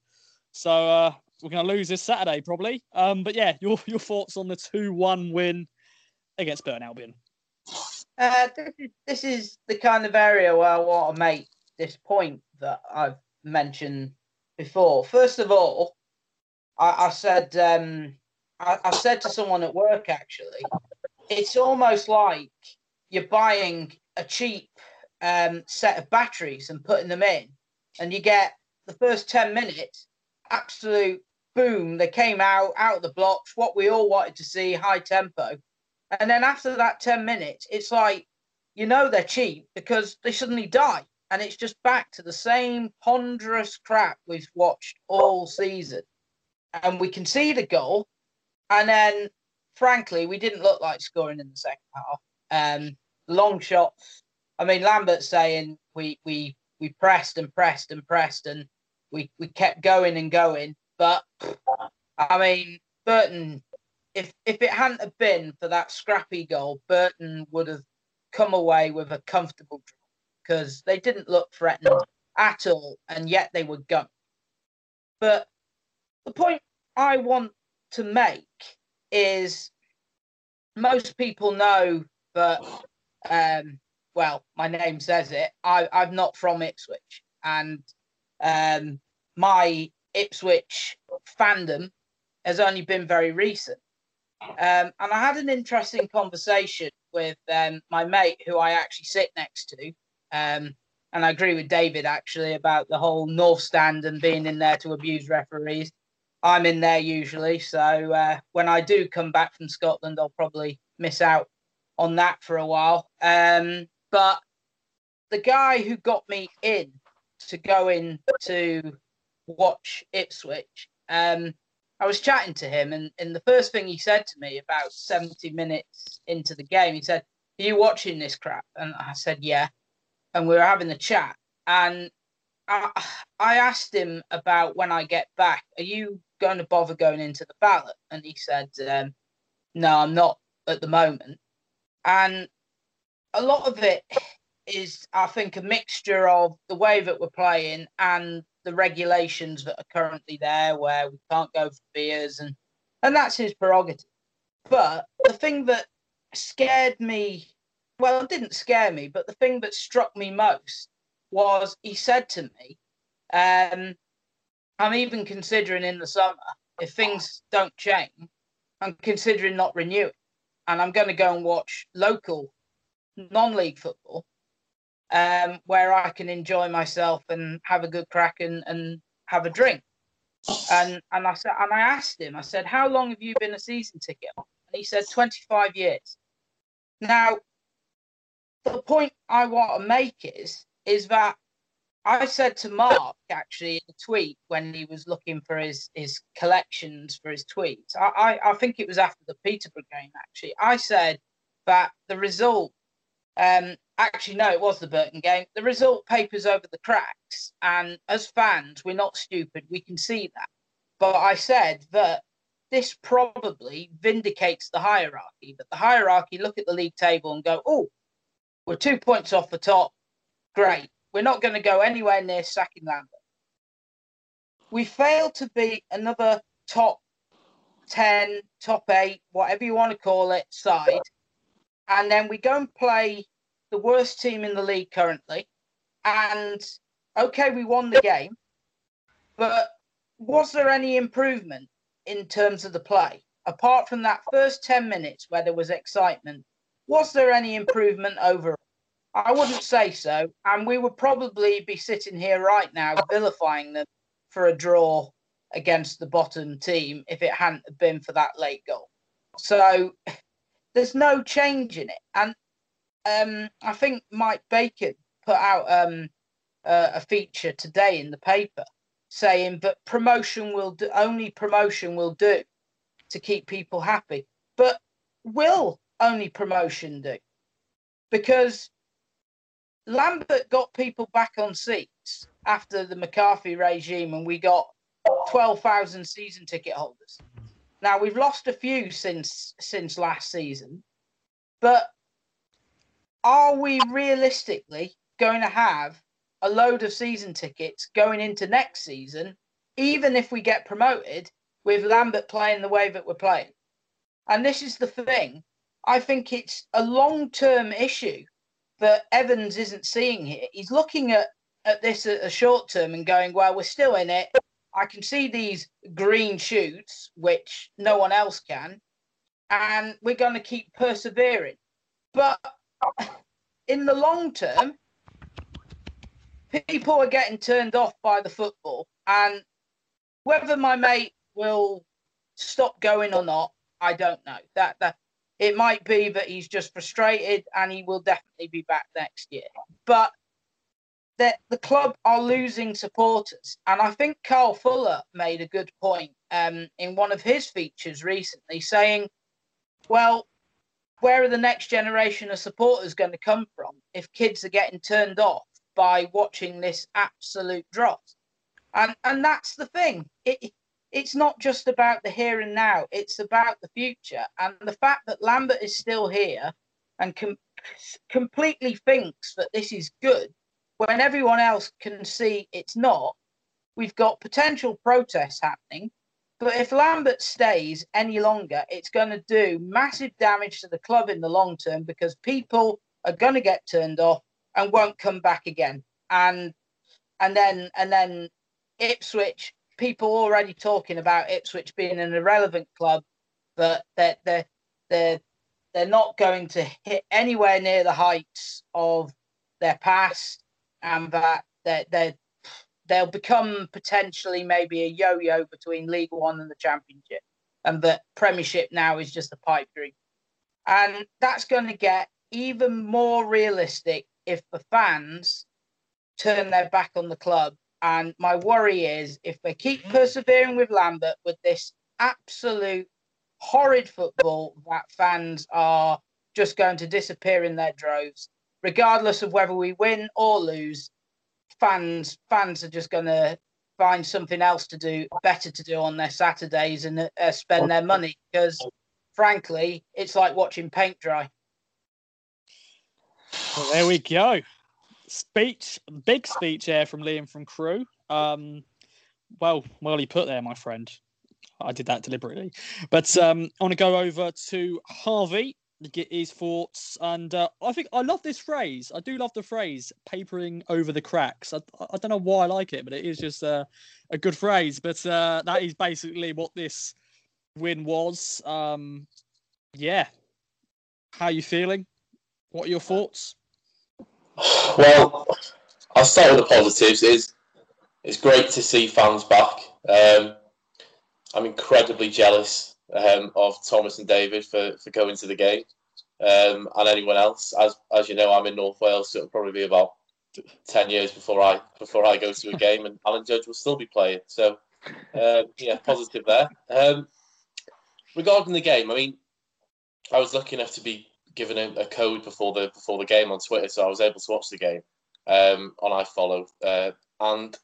So we're going to lose this Saturday, probably. But yeah, your thoughts on the 2-1 win against Burton Albion? This is the kind of area where I want to make this point that I've mentioned before. First of all, I said to someone at work, actually, it's almost like you're buying a cheap set of batteries and putting them in, and you get the first 10 minutes, absolute boom, they came out of the blocks, what we all wanted to see, high tempo. And then after that 10 minutes, it's like, they're cheap because they suddenly die. And it's just back to the same ponderous crap we've watched all season. And we concede a goal. And then, frankly, we didn't look like scoring in the second half. Long shots. Lambert's saying we pressed and pressed and pressed, and we kept going and going. But, Burton, if it hadn't have been for that scrappy goal, Burton would have come away with a comfortable draw, because they didn't look threatened at all, and yet they were gunned. But the point I want to make is most people know that, my name says it, I'm not from Ipswich, and my Ipswich fandom has only been very recent. And I had an interesting conversation with my mate, who I actually sit next to, and I agree with David, actually, about the whole North Stand and being in there to abuse referees. I'm in there usually, so when I do come back from Scotland, I'll probably miss out on that for a while. But the guy who got me in to go in to watch Ipswich, I was chatting to him, and the first thing he said to me about 70 minutes into the game, he said, "Are you watching this crap?" And I said, "Yeah." And we were having a chat, and I asked him about when I get back, are you going to bother going into the ballot? And he said, no, I'm not at the moment. And a lot of it is, I think, a mixture of the way that we're playing and the regulations that are currently there, where we can't go for beers, and that's his prerogative. But the thing that scared me, well, it didn't scare me, but the thing that struck me most was he said to me, I'm even considering in the summer, if things don't change, I'm considering not renewing, and I'm going to go and watch local non-league football, where I can enjoy myself and have a good crack and have a drink. And I said, and I asked him, I said, how long have you been a season ticket on? And he said, 25 years. Now, the point I want to make is that I said to Mark, actually, in a tweet when he was looking for his collections for his tweets, I think it was after the Peterborough game, actually, I said that the result, actually, no, it was the Burton game, the result papers over the cracks, and as fans, we're not stupid, we can see that. But I said that this probably vindicates the hierarchy, that the hierarchy look at the league table and go, oh, we're 2 points off the top, great. We're not going to go anywhere near sacking Lambert. We failed to beat another top 10, top 8, whatever you want to call it, side. And then we go and play the worst team in the league currently. And, okay, we won the game. But was there any improvement in terms of the play? Apart from that first 10 minutes where there was excitement, was there any improvement overall? I wouldn't say so, and we would probably be sitting here right now vilifying them for a draw against the bottom team if it hadn't been for that late goal. So there's no change in it. And I think Mike Bacon put out a feature today in the paper saying that only promotion will do to keep people happy. But will only promotion do? Because Lambert got people back on seats after the McCarthy regime, and we got 12,000 season ticket holders. Now, we've lost a few since last season, but are we realistically going to have a load of season tickets going into next season, even if we get promoted, with Lambert playing the way that we're playing? And this is the thing. I think it's a long-term issue that Evans isn't seeing here. He's looking at this at a short term and going, well, we're still in it. I can see these green shoots, which no one else can, and we're going to keep persevering. But in the long term, people are getting turned off by the football. And whether my mate will stop going or not, I don't know. It might be that he's just frustrated and he will definitely be back next year. But the club are losing supporters. And I think Carl Fuller made a good point in one of his features recently saying, well, where are the next generation of supporters going to come from if kids are getting turned off by watching this absolute dross? And that's the thing. It's not just about the here and now. It's about the future. And the fact that Lambert is still here and completely thinks that this is good when everyone else can see it's not, we've got potential protests happening. But if Lambert stays any longer, it's going to do massive damage to the club in the long term because people are going to get turned off and won't come back again. And then Ipswich... people already talking about Ipswich being an irrelevant club, but they're not going to hit anywhere near the heights of their past, and that they'll become potentially maybe a yo-yo between League One and the Championship, and that Premiership now is just a pipe dream. And that's going to get even more realistic if the fans turn their back on the club. And my worry is if they keep persevering with Lambert with this absolute horrid football, that fans are just going to disappear in their droves, regardless of whether we win or lose. fans are just going to find something else to do, better to do on their Saturdays and spend their money, because frankly, it's like watching paint dry. Well, there we go. Speech, big speech there from Liam from Crew. Well, he put there, my friend. I did that deliberately. But I want to go over to Harvey to get his thoughts. And I love this phrase. I do love the phrase, papering over the cracks. I don't know why I like it, but it is just a good phrase. But that is basically what this win was. Yeah. How are you feeling? What are your thoughts? Well, I'll start with the positives. It's great to see fans back. I'm incredibly jealous of Thomas and David for going to the game and anyone else. As you know, I'm in North Wales, so it'll probably be about 10 years before I go to a game, and Alan Judge will still be playing. So, yeah, positive there. Regarding the game, I mean, I was lucky enough to be given a code before the game on Twitter, so I was able to watch the game on iFollow. And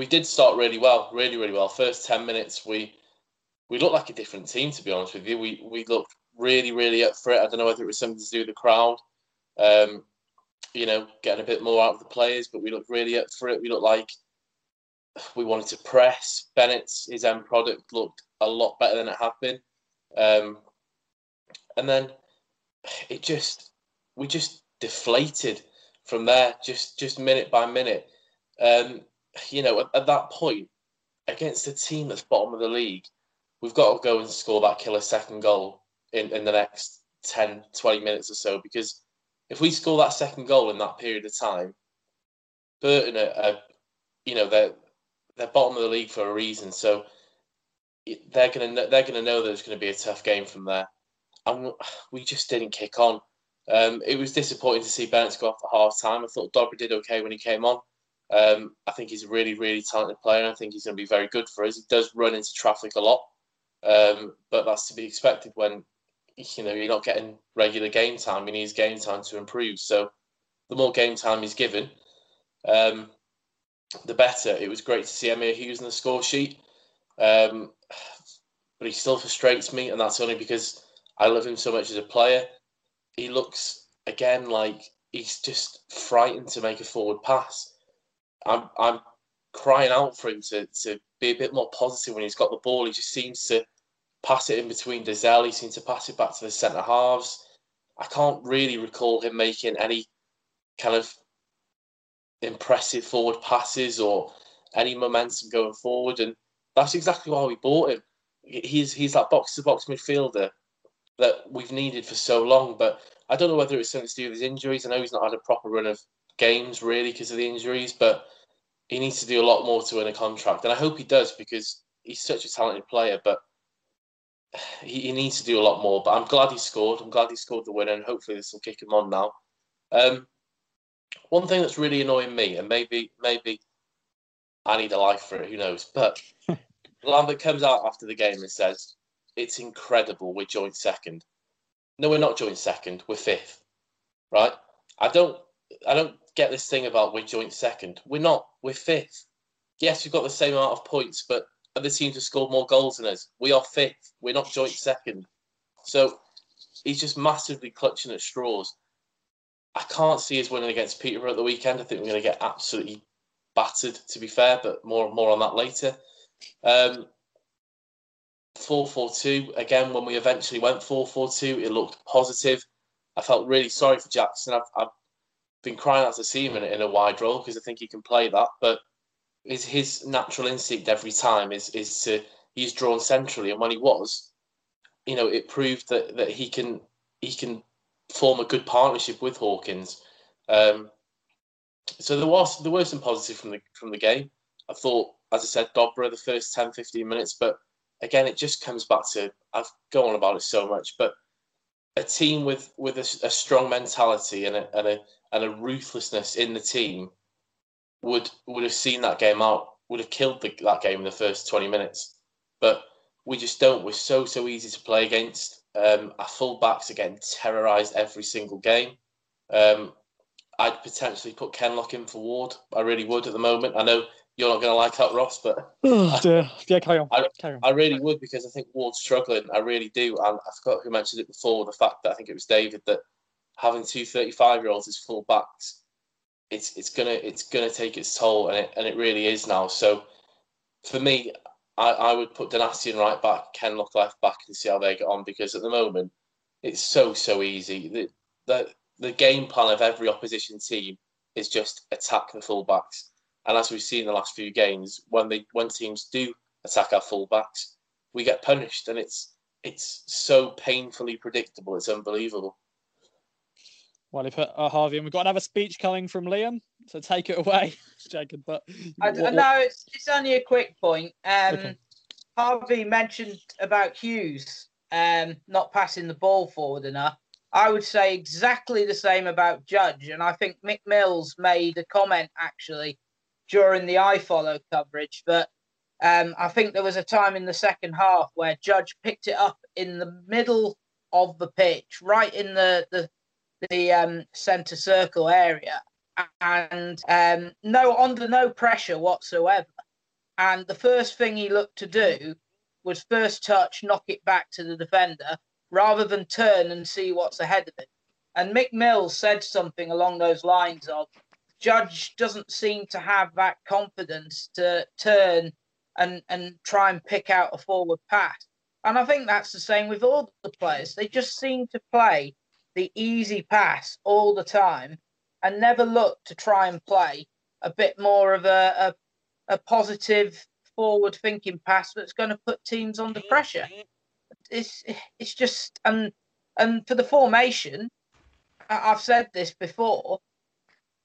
we did start really well, really, really well. First 10 minutes, we looked like a different team, to be honest with you. We looked really, really up for it. I don't know whether it was something to do with the crowd, getting a bit more out of the players, but we looked really up for it. We looked like we wanted to press. Bennett's end product looked a lot better than it had been. And then we just deflated from there, just minute by minute. At that point, against a team that's bottom of the league, we've got to go and score that killer second goal in the next 10, 20 minutes or so, because if we score that second goal in that period of time, Burton they're bottom of the league for a reason, so they're gonna know that it's gonna be a tough game from there. And we just didn't kick on. It was disappointing to see Bennett go off at half time. I thought Dobry did okay when he came on. I think he's a really, really talented player, and I think he's going to be very good for us. He does run into traffic a lot, but that's to be expected when you're not getting regular game time. He needs game time to improve. So the more game time he's given, the better. It was great to see Emir Hughes on the score sheet, but he still frustrates me, and that's only because I love him so much as a player. He looks, again, like he's just frightened to make a forward pass. I'm crying out for him to be a bit more positive when he's got the ball. He just seems to pass it in between Dazelle. He seems to pass it back to the centre-halves. I can't really recall him making any kind of impressive forward passes or any momentum going forward, and that's exactly why we bought him. He's that box-to-box midfielder that we've needed for so long, but I don't know whether it's something to do with his injuries. I know he's not had a proper run of games really because of the injuries, but he needs to do a lot more to win a contract, and I hope he does because he's such a talented player, but he needs to do a lot more. But I'm glad he scored. I'm glad he scored the winner, and hopefully this will kick him on now. One thing that's really annoying me, and maybe I need a life for it, who knows, but Lambert comes out after the game and says, "It's incredible, we're joint second." No, we're not joint second, we're fifth. Right? I don't get this thing about we're joint second. We're not. We're fifth. Yes, we've got the same amount of points, but other teams have scored more goals than us. We are fifth. We're not joint second. So he's just massively clutching at straws. I can't see us winning against Peterborough at the weekend. I think we're going to get absolutely battered, to be fair, but more on that later. 4-4-2, again, when we eventually went 4-4-2, it looked positive. I felt really sorry for Jackson. I've been crying out to see him in a wide role because I think he can play that, but his natural instinct every time is to, he's drawn centrally, and when he was, it proved that he can form a good partnership with Hawkins. So there were some positive from the game. I thought, as I said, Dobra the first 10, 15 minutes, but again, it just comes back to, I've gone on about it so much, but a team with a strong mentality and a ruthlessness in the team would have seen that game out, would have killed that game in the first 20 minutes. But we just don't. We're so easy to play against. Our full backs are getting terrorised every single game. I'd potentially put Kenlock in for Ward. I really would at the moment. I know you're not going to like that, Ross, but carry on. I really would, because I think Ward's struggling. I really do. And I forgot who mentioned it before, the fact that I think it was David, that having two 35-year-olds as full backs, it's gonna take its toll, and it really is now. So for me, I would put Danassian right back, Kenlock left back, and see how they get on, because at the moment it's so easy. The game plan of every opposition team is just attack the fullbacks. And as we've seen in the last few games, when teams do attack our fullbacks, we get punished, and it's so painfully predictable. It's unbelievable. Well, they put Harvey, and we've got another speech coming from Liam, so take it away, Jacob. But no, it's only a quick point. Okay. Harvey mentioned about Hughes not passing the ball forward enough. I would say exactly the same about Judge, and I think Mick Mills made a comment actually during the I Follow coverage, but I think there was a time in the second half where Judge picked it up in the middle of the pitch, right in the centre circle area, and under no pressure whatsoever. And the first thing he looked to do was first touch, knock it back to the defender, rather than turn and see what's ahead of it. And Mick Mills said something along those lines of, Judge doesn't seem to have that confidence to turn and try and pick out a forward pass. And I think that's the same with all the players. They just seem to play the easy pass all the time and never look to try and play a bit more of a positive forward-thinking pass that's going to put teams under pressure. It's just, and for the formation, I've said this before,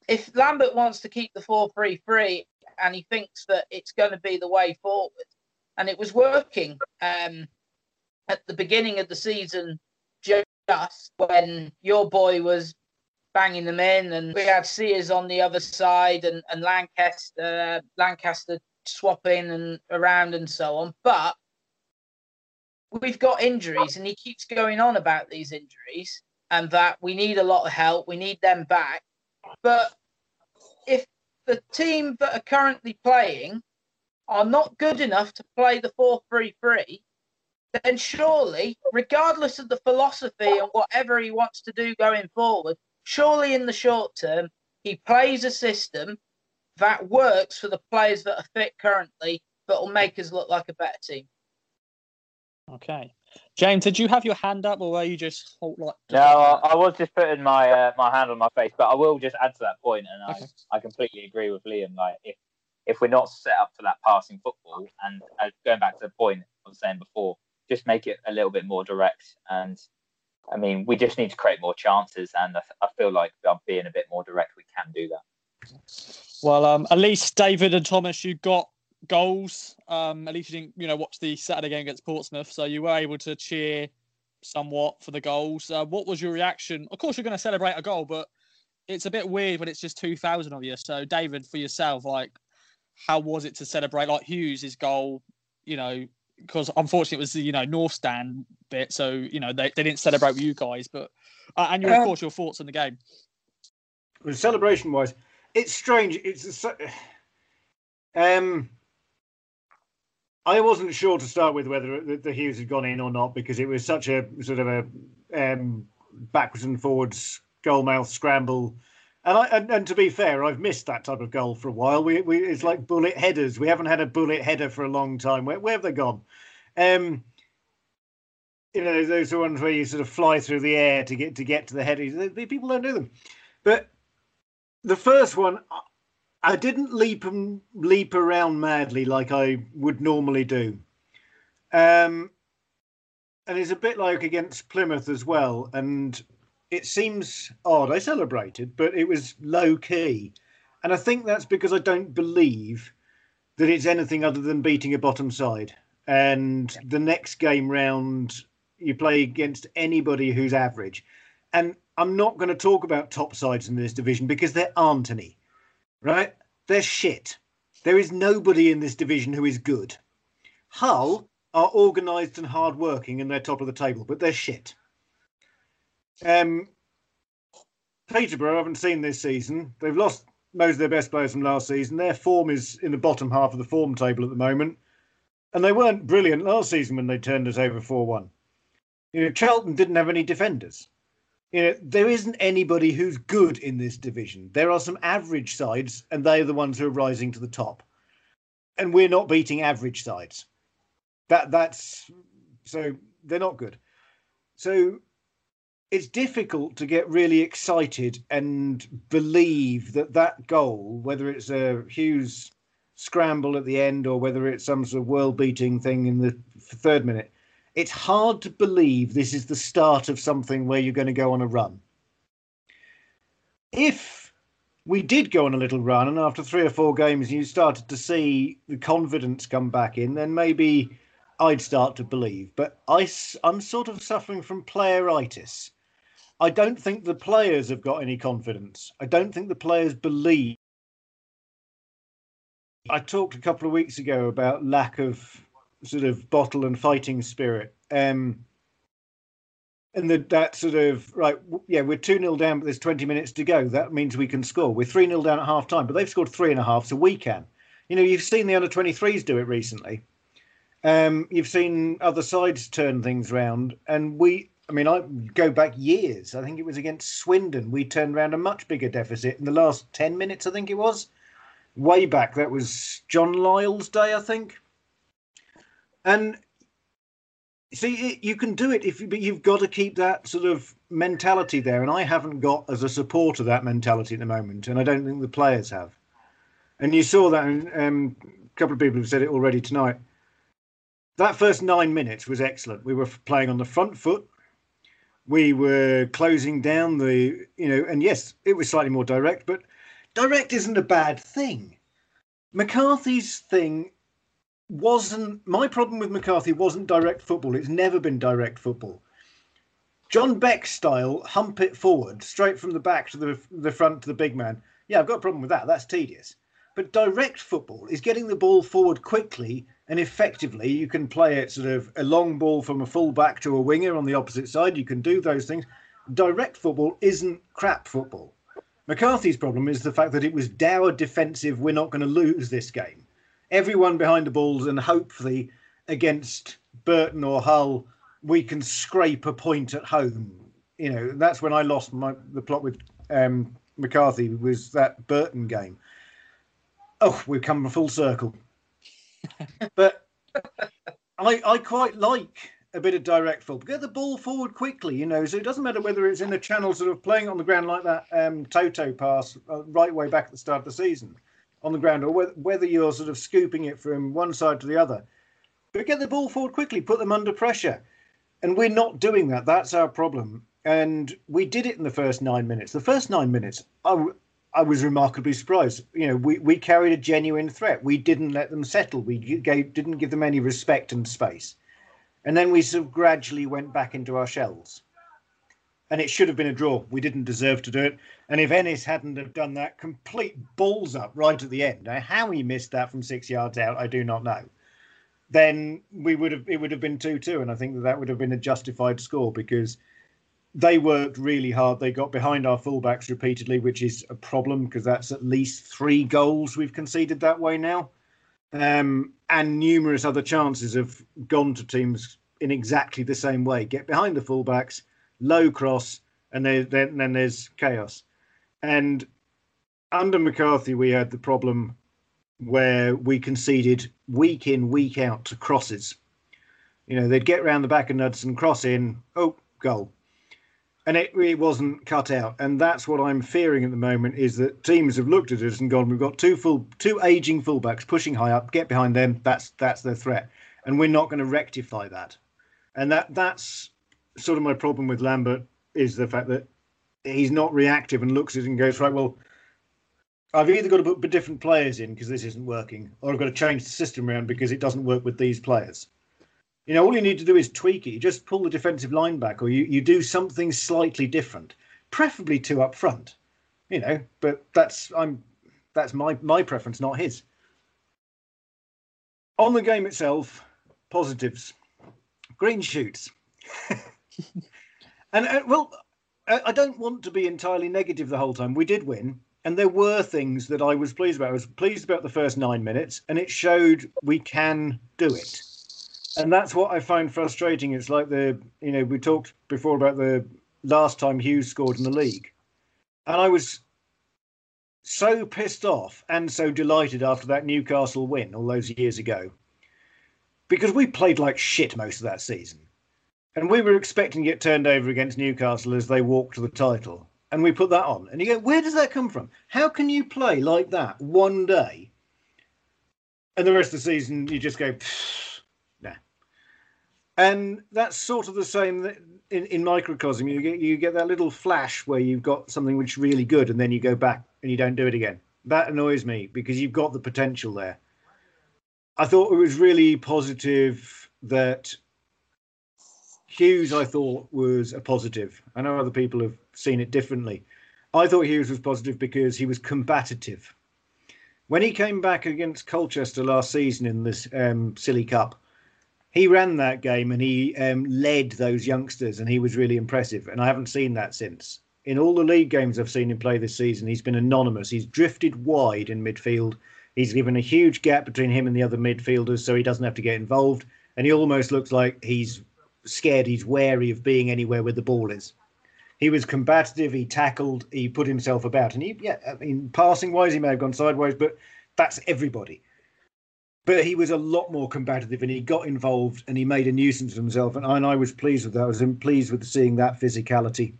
if Lambert wants to keep the 4-3-3 and he thinks that it's going to be the way forward, and it was working at the beginning of the season just when your boy was banging them in, and we had Sears on the other side and Lancaster swapping and around and so on, but we've got injuries, and he keeps going on about these injuries and that we need a lot of help. We need them back. But if the team that are currently playing are not good enough to play the 4-3-3, then surely, regardless of the philosophy and whatever he wants to do going forward, surely in the short term, he plays a system that works for the players that are fit currently, but will make us look like a better team. Okay, James, did you have your hand up, or were you just like? No, I was just putting my hand on my face, but I will just add to that point, and okay. I completely agree with Liam. Like, if we're not set up for that passing football, and going back to the point I was saying before, just make it a little bit more direct. And I mean, we just need to create more chances, and I feel like by being a bit more direct, we can do that. Well, at least David and Thomas, you got goals. At least you didn't, watch the Saturday game against Portsmouth, so you were able to cheer somewhat for the goals. What was your reaction? Of course, you're going to celebrate a goal, but it's a bit weird when it's just 2,000 of you. So, David, for yourself, like, how was it to celebrate like Hughes' goal? Because unfortunately it was the North Stand bit, so they didn't celebrate with you guys. But and of course your thoughts on the game. Celebration wise, it's strange. It's I wasn't sure to start with whether the Hughes had gone in or not, because it was such a sort of a backwards and forwards goalmouth scramble. And to be fair, I've missed that type of goal for a while. It's like bullet headers. We haven't had a bullet header for a long time. Where have they gone? Those are ones where you sort of fly through the air to get to the header. People don't do them. But the first one, I didn't leap around madly like I would normally do. And it's a bit like against Plymouth as well. And it seems odd. I celebrated, but it was low key. And I think that's because I don't believe that it's anything other than beating a bottom side. And the next game round, you play against anybody who's average. And I'm not going to talk about top sides in this division because there aren't any, right? They're shit. There is nobody in this division who is good. Hull are organised and hardworking and they're top of the table, but they're shit. Peterborough, I haven't seen this season. They've lost most of their best players from last season. Their form is in the bottom half of the form table at the moment. And they weren't brilliant last season when they turned us over 4-1. You know, Charlton didn't have any defenders. You know, there isn't anybody who's good in this division. There are some average sides, and they are the ones who are rising to the top. And we're not beating average sides. So they're not good. So it's difficult to get really excited and believe that that goal, whether it's a Hughes scramble at the end or whether it's some sort of world-beating thing in the third minute, it's hard to believe this is the start of something where you're going to go on a run. If we did go on a little run and after 3 or 4 games you started to see the confidence come back in, then maybe I'd start to believe. But I'm sort of suffering from playeritis. I don't think the players have got any confidence. I don't think the players believe. I talked a couple of weeks ago about lack of sort of bottle and fighting spirit. We're 2-0 down, but there's 20 minutes to go. That means we can score. We're 3-0 down at half time, but they've scored 3.5, so we can. You know, you've seen the under-23s do it recently. You've seen other sides turn things round. And I go back years. I think it was against Swindon. We turned around a much bigger deficit in the last 10 minutes, I think it was. Way back, that was John Lyle's day, I think. And see, you can do it, but you've got to keep that sort of mentality there. And I haven't got, as a supporter, that mentality at the moment, and I don't think the players have. And you saw that, a couple of people have said it already tonight. That first 9 minutes was excellent. We were playing on the front foot. We were closing down and yes, it was slightly more direct, but direct isn't a bad thing. McCarthy's thing wasn't... My problem with McCarthy wasn't direct football. It's never been direct football. John Beck's style, hump it forward, straight from the back to the front to the big man. Yeah, I've got a problem with that. That's tedious. But direct football is getting the ball forward quickly and effectively. You can play it sort of a long ball from a full-back to a winger on the opposite side. You can do those things. Direct football isn't crap football. McCarthy's problem is the fact that it was dour defensive, we're not going to lose this game. Everyone behind the balls, and hopefully against Burton or Hull, we can scrape a point at home. You know, that's when I lost the plot with McCarthy, was that Burton game. Oh, we've come full circle. But I quite like a bit of direct football. Get the ball forward quickly, you know, so it doesn't matter whether it's in a channel sort of playing on the ground like that Toto pass right way back at the start of the season on the ground, or whether you're sort of scooping it from one side to the other. But get the ball forward quickly, put them under pressure. And we're not doing that. That's our problem. And we did it in the first 9 minutes. The first 9 minutes, I was remarkably surprised. You know, we carried a genuine threat. We didn't let them settle. We didn't give them any respect and space. And then we sort of gradually went back into our shells. And it should have been a draw. We didn't deserve to do it. And if Ennis hadn't have done that complete balls up right at the end, now how he missed that from 6 yards out, I do not know. Then it would have been 2-2. And I think that would have been a justified score, because they worked really hard. They got behind our fullbacks repeatedly, which is a problem, because that's at least 3 goals we've conceded that way now. And numerous other chances have gone to teams in exactly the same way. Get behind the fullbacks, low cross, and then there's chaos. And under McCarthy, we had the problem where we conceded week in, week out to crosses. You know, they'd get round the back of Knudsen, cross in, oh, goal. And it wasn't cut out. And that's what I'm fearing at the moment, is that teams have looked at us and gone, we've got two ageing fullbacks pushing high up, get behind them, that's their threat. And we're not going to rectify that. And that's sort of my problem with Lambert, is the fact that he's not reactive and looks at it and goes, right, well, I've either got to put different players in because this isn't working, or I've got to change the system around because it doesn't work with these players. You know, all you need to do is tweak it. You just pull the defensive line back, or you do something slightly different, preferably 2 up front. You know, but that's my preference, not his. On the game itself, positives, green shoots, and well, I don't want to be entirely negative the whole time. We did win, and there were things that I was pleased about. I was pleased about the first 9 minutes, and it showed we can do it. And that's what I find frustrating. It's like we talked before about the last time Hughes scored in the league. And I was so pissed off and so delighted after that Newcastle win all those years ago, because we played like shit most of that season. And we were expecting to get turned over against Newcastle as they walked to the title. And we put that on. And you go, where does that come from? How can you play like that one day? And the rest of the season, you just go, nah. And that's sort of the same in microcosm. You get that little flash where you've got something which is really good, and then you go back and you don't do it again. That annoys me, because you've got the potential there. I thought it was really positive that Hughes, I thought, was a positive. I know other people have seen it differently. I thought Hughes was positive because he was combative. When he came back against Colchester last season in this silly cup, he ran that game and he led those youngsters, and he was really impressive. And I haven't seen that since. In all the league games I've seen him play this season, he's been anonymous. He's drifted wide in midfield. He's given a huge gap between him and the other midfielders, so he doesn't have to get involved. And he almost looks like he's scared, he's wary of being anywhere where the ball is. He was combative, he tackled, he put himself about. And passing wise, he may have gone sideways, but that's everybody. But he was a lot more combative, and he got involved and he made a nuisance of himself. And I was pleased with that. I was pleased with seeing that physicality.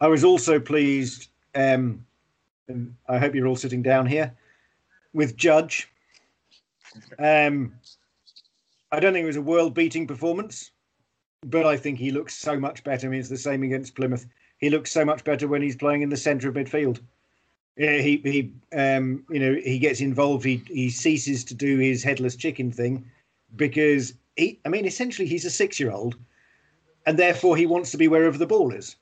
I was also pleased, and I hope you're all sitting down here, with Judge. I don't think it was a world-beating performance, but I think he looks so much better. I mean, it's the same against Plymouth. He looks so much better when he's playing in the centre of midfield. He gets involved. He ceases to do his headless chicken thing, because essentially he's a 6-year-old, and therefore he wants to be wherever the ball is.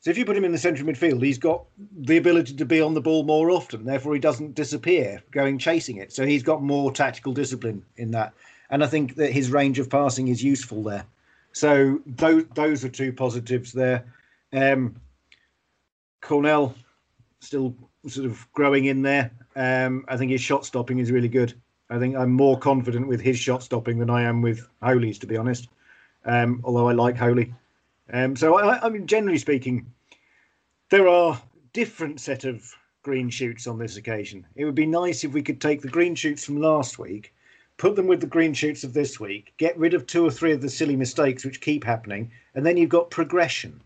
So if you put him in the centre of midfield, he's got the ability to be on the ball more often. Therefore, he doesn't disappear going chasing it. So he's got more tactical discipline in that. And I think that his range of passing is useful there. So those are two positives there. Cornell, still sort of growing in there. I think his shot stopping is really good. I think I'm more confident with his shot stopping than I am with Holy's, to be honest. Although I like Holy. So, generally speaking, there are different set of green shoots on this occasion. It would be nice if we could take the green shoots from last week, put them with the green shoots of this week, get rid of 2 or 3 of the silly mistakes which keep happening, and then you've got progression.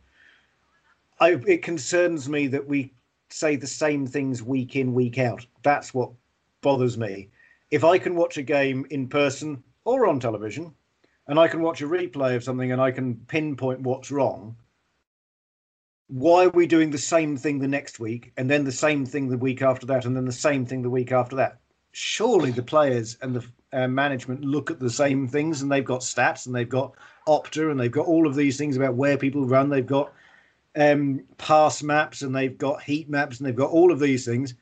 It concerns me that we say the same things week in, week out. That's what bothers me. If I can watch a game in person or on television, and I can watch a replay of something and I can pinpoint what's wrong, why are we doing the same thing the next week, and then the same thing the week after that, and then the same thing the week after that? Surely the players and the management look at the same things, and they've got stats and they've got Opta and they've got all of these things about where people run. They've got pass maps and they've got heat maps and they've got all of these things.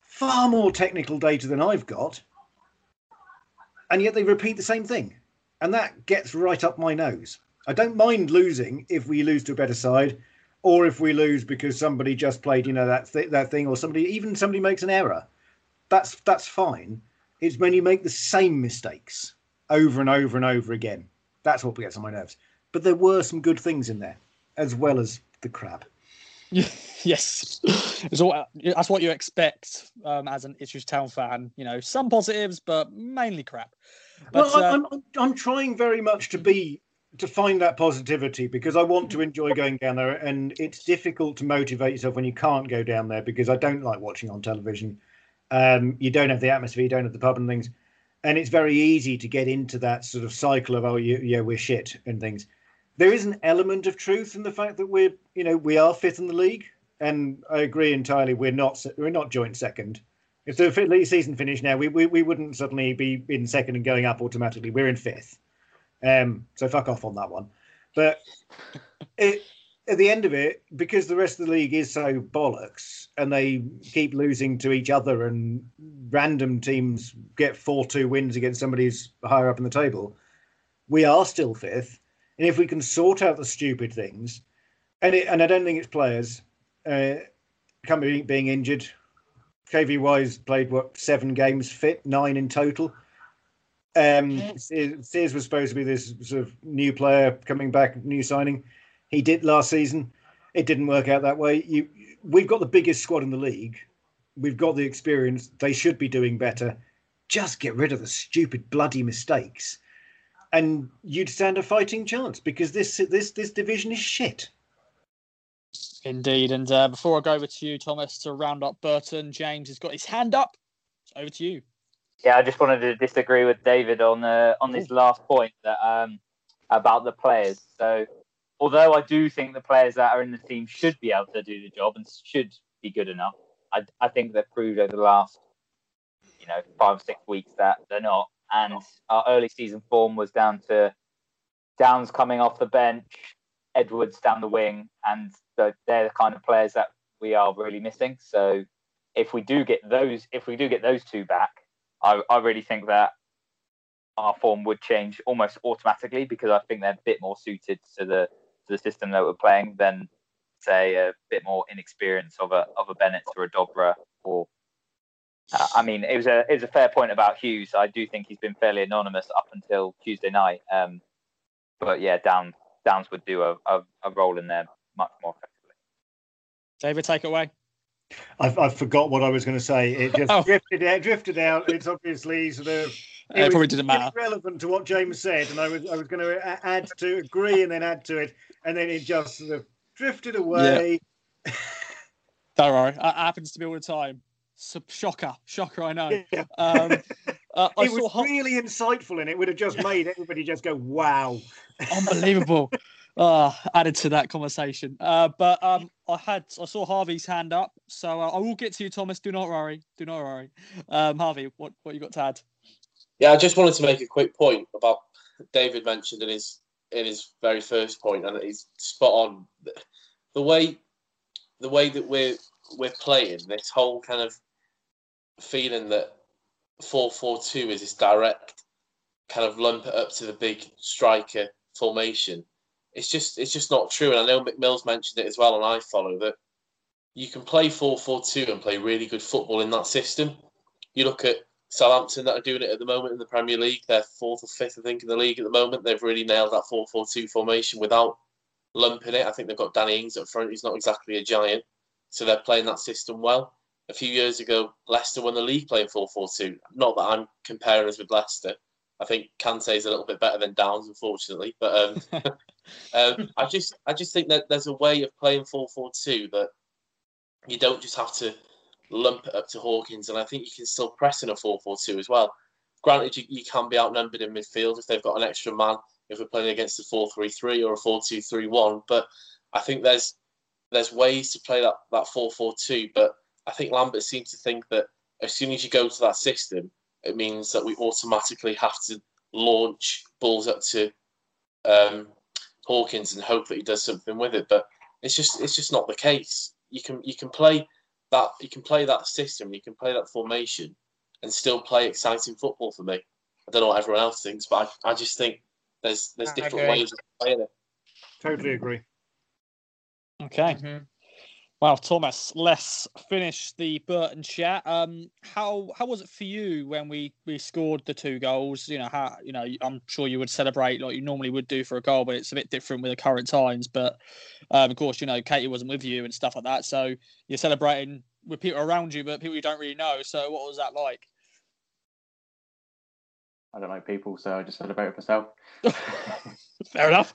Far more technical data than I've got. And yet they repeat the same thing. And that gets right up my nose. I don't mind losing if we lose to a better side, or if we lose because somebody just played, that thing, or somebody makes an error. That's fine. It's when you make the same mistakes over and over and over again. That's what gets on my nerves. But there were some good things in there, as well as the crap. Yes. That's what you expect as an Ipswich Town fan. Some positives, but mainly crap. But, I'm trying very much to find that positivity, because I want to enjoy going down there, and it's difficult to motivate yourself when you can't go down there, because I don't like watching on television. You don't have the atmosphere, you don't have the pub and things, and it's very easy to get into that sort of cycle of we're shit and things. There is an element of truth in the fact that we are fifth in the league, and I agree entirely. We're not joint second. If the season finished now, we wouldn't suddenly be in second and going up automatically. We're in fifth. So fuck off on that one. But at the end of it, because the rest of the league is so bollocks and they keep losing to each other, and random teams get 4-2 wins against somebody who's higher up in the table, we are still fifth. And if we can sort out the stupid things And I don't think it's players. Company being injured. KVY's played, what, 7 games fit, 9 in total. Sears was supposed to be this sort of new player coming back, new signing. He did last season. It didn't work out that way. We've got the biggest squad in the league. We've got the experience. They should be doing better. Just get rid of the stupid bloody mistakes, and you'd stand a fighting chance, because this division is shit. Indeed. And before I go over to you, Thomas, to round up Burton, James has got his hand up. Over to you. Yeah, I just wanted to disagree with David on this last point that about the players. So, although I do think the players that are in the team should be able to do the job and should be good enough, I think they've proved over the last 5 or 6 weeks that they're not. And our early season form was down to Downs coming off the bench, Edwards down the wing, and they're the kind of players that we are really missing. So if we do get those two back, I really think that our form would change almost automatically, because I think they're a bit more suited to the system that we're playing than, say, a bit more inexperience of a Bennett or a Dobra. Or it was a fair point about Hughes. I do think he's been fairly anonymous up until Tuesday night. But yeah, Downs would do a role in there much more effectively. David, take it away. I forgot what I was going to say. It just drifted out. It's obviously sort of it probably didn't matter. Relevant to what James said, and I was going to add to it, and then it just sort of drifted away. Yeah. Don't worry, it happens to me all the time. Shocker, I know. Yeah. It was really insightful, and it would have just made everybody just go, wow. Unbelievable. Added to that conversation, but I saw Harvey's hand up, so I will get to you, Thomas. Do not worry. Harvey, what you got to add? Yeah, I just wanted to make a quick point about David mentioned in his very first point, and he's spot on. The way that we're playing, this whole kind of feeling that 4-4-2 is this direct kind of lump it up to the big striker formation. It's just not true. And I know McMill's mentioned it as well, and I follow that you can play 4-4-2 and play really good football in that system. You look at Southampton that are doing it at the moment in the Premier League. They're 4th or 5th, I think, in the league at the moment. They've really nailed that 4-4-2 formation without lumping it. I think they've got Danny Ings up front. He's not exactly a giant. So they're playing that system well. A few years ago, Leicester won the league playing 4-4-2. Not that I'm comparing us with Leicester. I think Kante's a little bit better than Downs, unfortunately. But I just think that there's a way of playing 4-4-2 that you don't just have to lump it up to Hawkins. And I think you can still press in a 4-4-2 as well. Granted, you can be outnumbered in midfield if they've got an extra man, if we're playing against a 4-3-3 or a 4-2-3-1. But I think there's ways to play that 4-4-2. But I think Lambert seems to think that as soon as you go to that system, it means that we automatically have to launch balls up to Hawkins and hope that he does something with it. But it's just not the case. You can play that system, you can play that formation, and still play exciting football for me. I don't know what everyone else thinks, but I just think there's different ways of playing it. Totally agree. Okay. Mm-hmm. Well, Thomas, let's finish the Burton chat. How was it for you when we scored the 2 goals? I'm sure you would celebrate like you normally would do for a goal, but it's a bit different with the current times. But of course, Katie wasn't with you and stuff like that, so you're celebrating with people around you, but people you don't really know. So, what was that like? I don't like people, so I just celebrate with myself. Fair enough.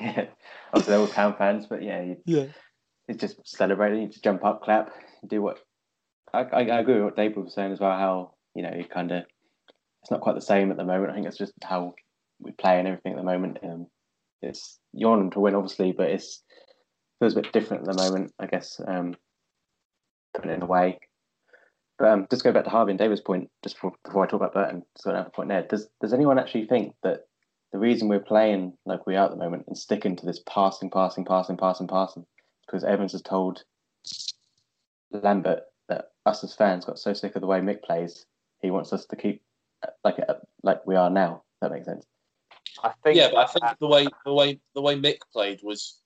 Yeah, obviously they're all town fans, but yeah, yeah. It's just celebrating. You just jump up, clap, do what. I agree with what David was saying as well. How you kind of it's not quite the same at the moment. I think it's just how we play and everything at the moment. It's you're on to win, obviously, but it feels a bit different at the moment, I guess. Putting it in a way, but just go back to Harvey and David's point just before I talk about Burton. So I have a point there. Does anyone actually think that the reason we're playing like we are at the moment and sticking to this passing? Because Evans has told Lambert that us as fans got so sick of the way Mick plays, he wants us to keep like we are now. If that makes sense. I think. Yeah, but I think the way Mick played was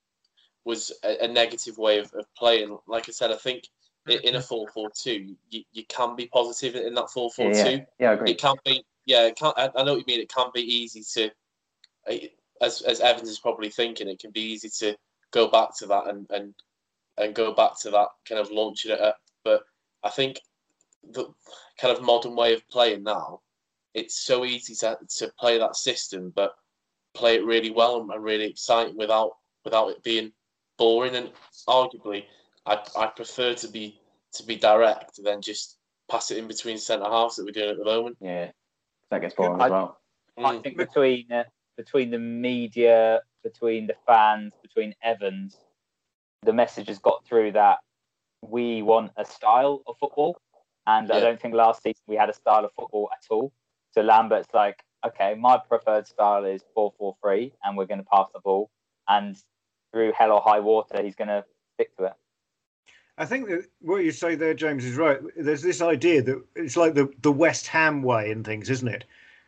was a negative way of playing. Like I said, I think in a 4-4-2, you can be positive in that 4-4-2. Yeah, I agree. It can be. Yeah, it can, I know what you mean. It can be easy to, as Evans is probably thinking, it can be easy to go back to that and go back to that kind of launching it up. But I think the kind of modern way of playing now, it's so easy to play that system, but play it really well and really exciting without it being boring. And arguably, I prefer to be direct than just pass it in between centre halves that we're doing at the moment. Yeah, that gets boring as well. I think between the media, between the fans, between Evans, the message has got through that we want a style of football. And I don't think last season we had a style of football at all. So Lambert's like, okay, my preferred style is 4-4-3, and we're going to pass the ball. And through hell or high water, he's going to stick to it. I think that what you say there, James, is right. There's this idea that it's like the West Ham way and things, isn't it?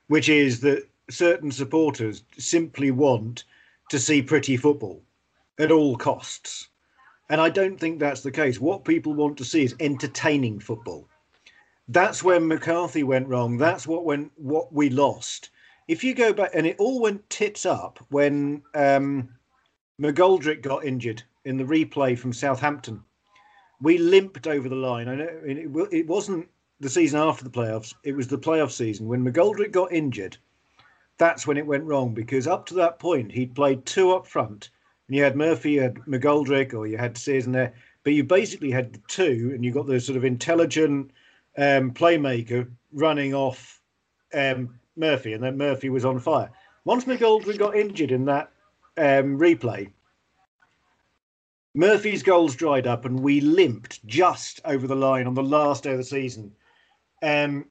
Which is that certain supporters simply want to see pretty football at all costs. And I don't think that's the case. What people want to see is entertaining football. That's where McCarthy went wrong. That's what we lost. If you go back, and it all went tits up when McGoldrick got injured in the replay from Southampton. We limped over the line. I know it wasn't the season after the playoffs. It was the playoff season. When McGoldrick got injured, that's when it went wrong, because up to that point, he'd played two up front. And you had Murphy, you had McGoldrick, or you had Sears in there. But you basically had the two, and you got the sort of intelligent playmaker running off Murphy, and then Murphy was on fire. Once McGoldrick got injured in that replay, Murphy's goals dried up, and we limped just over the line on the last day of the season, and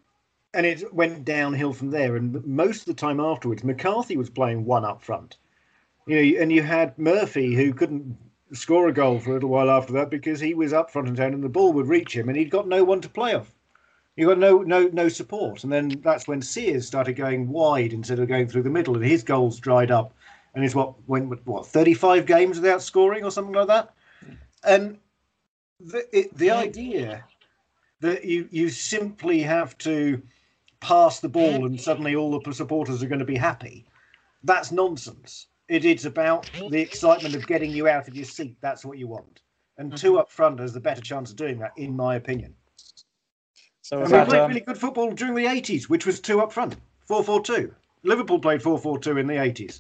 it went downhill from there. And most of the time afterwards, McCarthy was playing one up front, you know, and you had Murphy, who couldn't score a goal for a little while after that because he was up front and down, and the ball would reach him, and he'd got no one to play off. You got no support. And then that's when Sears started going wide instead of going through the middle, and his goals dried up. And it's went 35 games without scoring or something like that. And the idea that you simply have to pass the ball and suddenly all the supporters are going to be happy, that's nonsense. It's about the excitement of getting you out of your seat. That's what you want. And two up front has the better chance of doing that, in my opinion. So we played really good football during the 80s, which was two up front, 4-4-2. Liverpool played 4-4-2 in the 80s.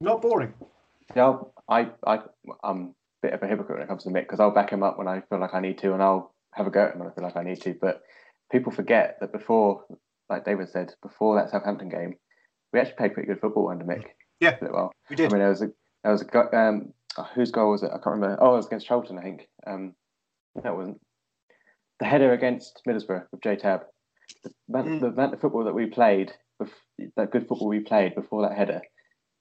Not boring. Yeah, I'm a bit of a hypocrite when it comes to Mick, because I'll back him up when I feel like I need to, and I'll have a go at him when I feel like I need to. But people forget that before, like David said, before that Southampton game, we actually played pretty good football under Mick. Yeah, well, we did. I mean, there was a whose goal was it? I can't remember. Oh, it was against Charlton, I think. No, it wasn't. The header against Middlesbrough with J-Tab. The amount of football that we played, that good football we played before that header,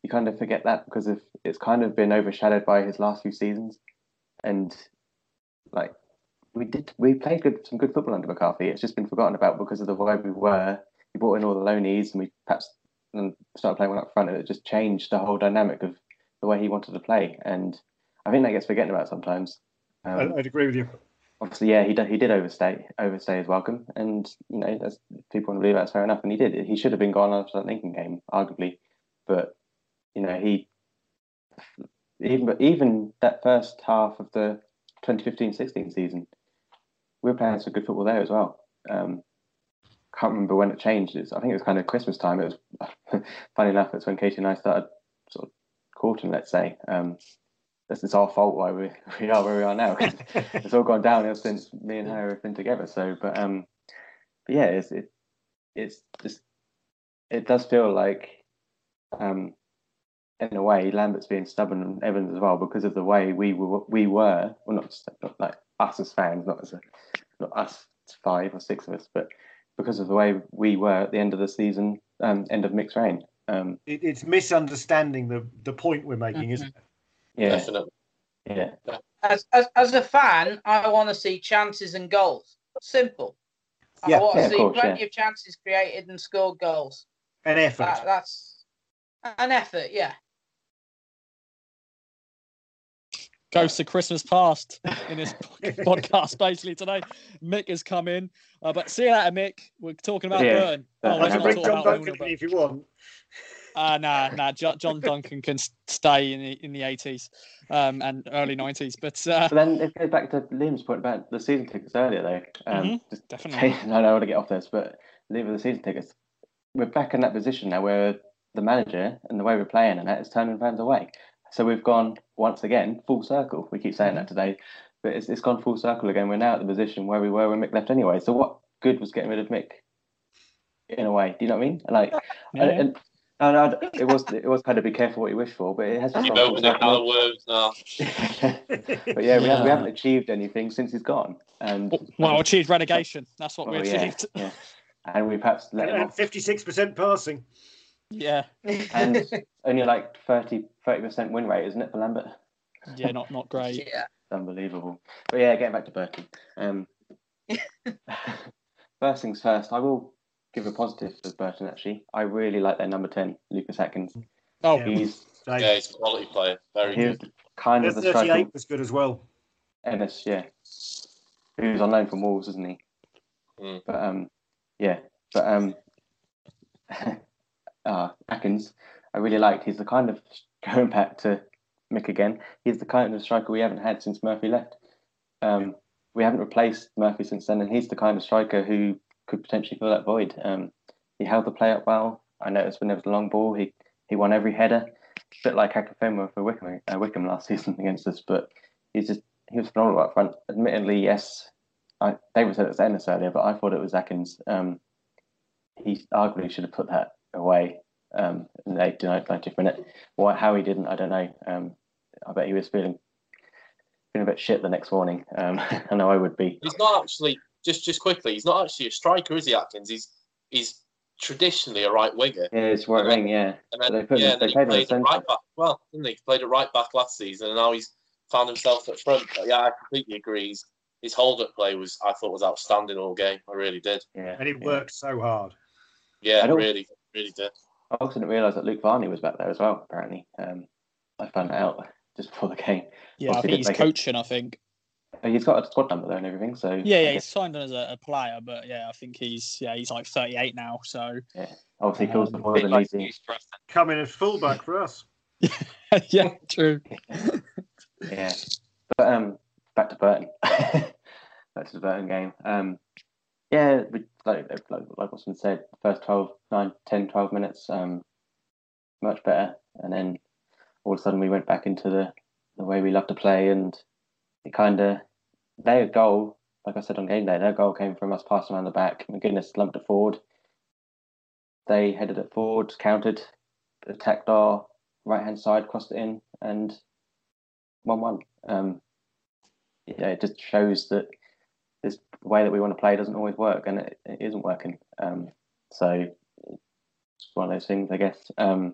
you kind of forget that because it's kind of been overshadowed by his last few seasons. And like we played some good football under McCarthy. It's just been forgotten about because of the way we were. We brought in all the loanees, and we perhaps started playing one up front, and it just changed the whole dynamic of the way he wanted to play. And I think that gets forgotten about sometimes. I'd agree with you. Obviously, yeah, he did overstay his welcome, and you know, that's, people want to believe that's fair enough, and he did. He should have been gone after that Lincoln game, arguably, but you know, he even that first half of the 2015-16 season, we were playing some good football there as well. Can't remember when it changed. I think it was kind of Christmas time. It was funny enough. It's when Katie and I started sort of courting, let's say. It's our fault why we are where we are now. It's all gone downhill since me and her have been together. So, but yeah, it does feel like, in a way, Lambert's being stubborn and Evans as well because of the way we were. Well, not like us as fans, not us five or six of us, but because of the way we were at the end of the season, end of Mick's reign. It's misunderstanding the point we're making, isn't it? Yeah. Definitely. Yeah. As a fan, I want to see chances and goals. Simple. Yeah. I want to see plenty of chances created and scored goals. An effort. That's an effort, yeah. Goes to Christmas past in this podcast basically today. Mick has come in, but see you later, Mick. We're talking about Burton. Oh, let's not talk about Duncan if you want. Nah. John Duncan can stay in the 80s and early 90s. But then it goes back to Liam's point about the season tickets earlier, though. Definitely. I don't want to get off this, but leaving the season tickets, we're back in that position now where the manager and the way we're playing and that is turning fans away. So we've gone, once again, full circle. We keep saying that today, but it's gone full circle again. We're now at the position where we were when Mick left anyway. So what good was getting rid of Mick in a way? Do you know what I mean? Like, yeah. It was kind of be careful what you wish for, but it has just gone. But yeah, we haven't achieved anything since he's gone. Well, achieved relegation. That's what we achieved. Yeah. And we perhaps let him off. 56% passing. Yeah. And only like 30% win rate, isn't it, for Lambert? Yeah, not great. Yeah. Unbelievable. But yeah, getting back to Burton. First things first, I will give a positive to Burton, actually. I really like their number 10, Lucas Akins. Oh, yeah. He's a quality player. Very good. He was kind of the 38 was good as well. Ennis, yeah. He was on loan from Wolves, isn't he? Mm. Akins, I really liked. He's the kind of, going back to Mick again, he's the kind of striker we haven't had since Murphy left. We haven't replaced Murphy since then, and he's the kind of striker who could potentially fill that void. He held the play up well. I noticed when there was a long ball, he won every header. A bit like Akafenwa for Wickham last season against us, but he was phenomenal up front. Admittedly, yes, David said it was Ennis earlier, but I thought it was Akins. He arguably should have put that away in the 90th minute. Why, how he didn't, I don't know. I bet he was feeling a bit shit the next morning. I know I would be. He's not actually, just quickly, he's not actually a striker, is he, Akins? He's traditionally a right winger. Yeah, he's right wing, yeah. And then, he played at right back. Well, didn't he? He played at right back last season, and now he's found himself at front. But yeah, I completely agree. His hold-up play I thought was outstanding all game. I really did. Yeah, and it worked so hard. Yeah, really did. I also didn't realise that Luke Varney was back there as well, apparently. I found that out just before the game. Yeah, obviously I think he's coaching, I think. He's got a squad number there and everything, so... Yeah, he's signed on as a player, but yeah, I think he's like 38 now, so... Yeah, obviously he calls the more than easy. Coming as fullback for us. Yeah, true. Yeah, but back to Burton. Back to the Burton game. Yeah, like Watson said, first 10, 12 minutes, much better. And then all of a sudden we went back into the way we love to play. And it kind of, their goal, like I said on game day, their goal came from us passing around the back. McGuinness lumped it forward. They headed it forward, countered, attacked our right-hand side, crossed it in, and 1-1. Yeah, it just shows that this way that we want to play doesn't always work, and it isn't working. So it's one of those things, I guess. And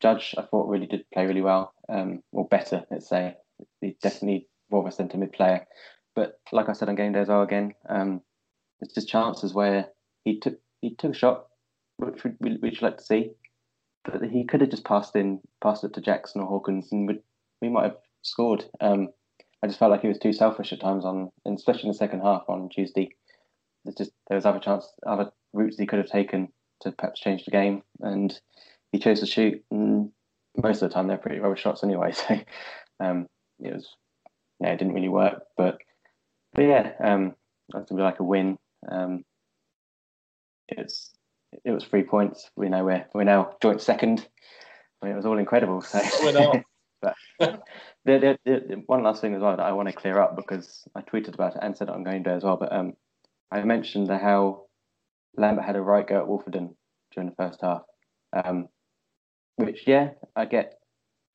Judge, I thought, really did play really well, or better, let's say. He's definitely more of a centre mid player. But like I said on game day as well, again, it's just chances where he took a shot, which you'd like to see, but he could have just passed it to Jackson or Hawkins, and we might have scored. I just felt like he was too selfish at times, and especially in the second half on Tuesday. There was other routes he could have taken to perhaps change the game, and he chose to shoot. And most of the time, they're pretty rubbish shots anyway, so it didn't really work. But yeah, that's gonna be like a win. It was 3 points. We know we're now joint second. I mean, it was all incredible. So. We're not. But one last thing as well that I want to clear up, because I tweeted about it and said it on game day as well. But I mentioned how Lambert had a right go at Wolfenden during the first half, which, yeah, I get.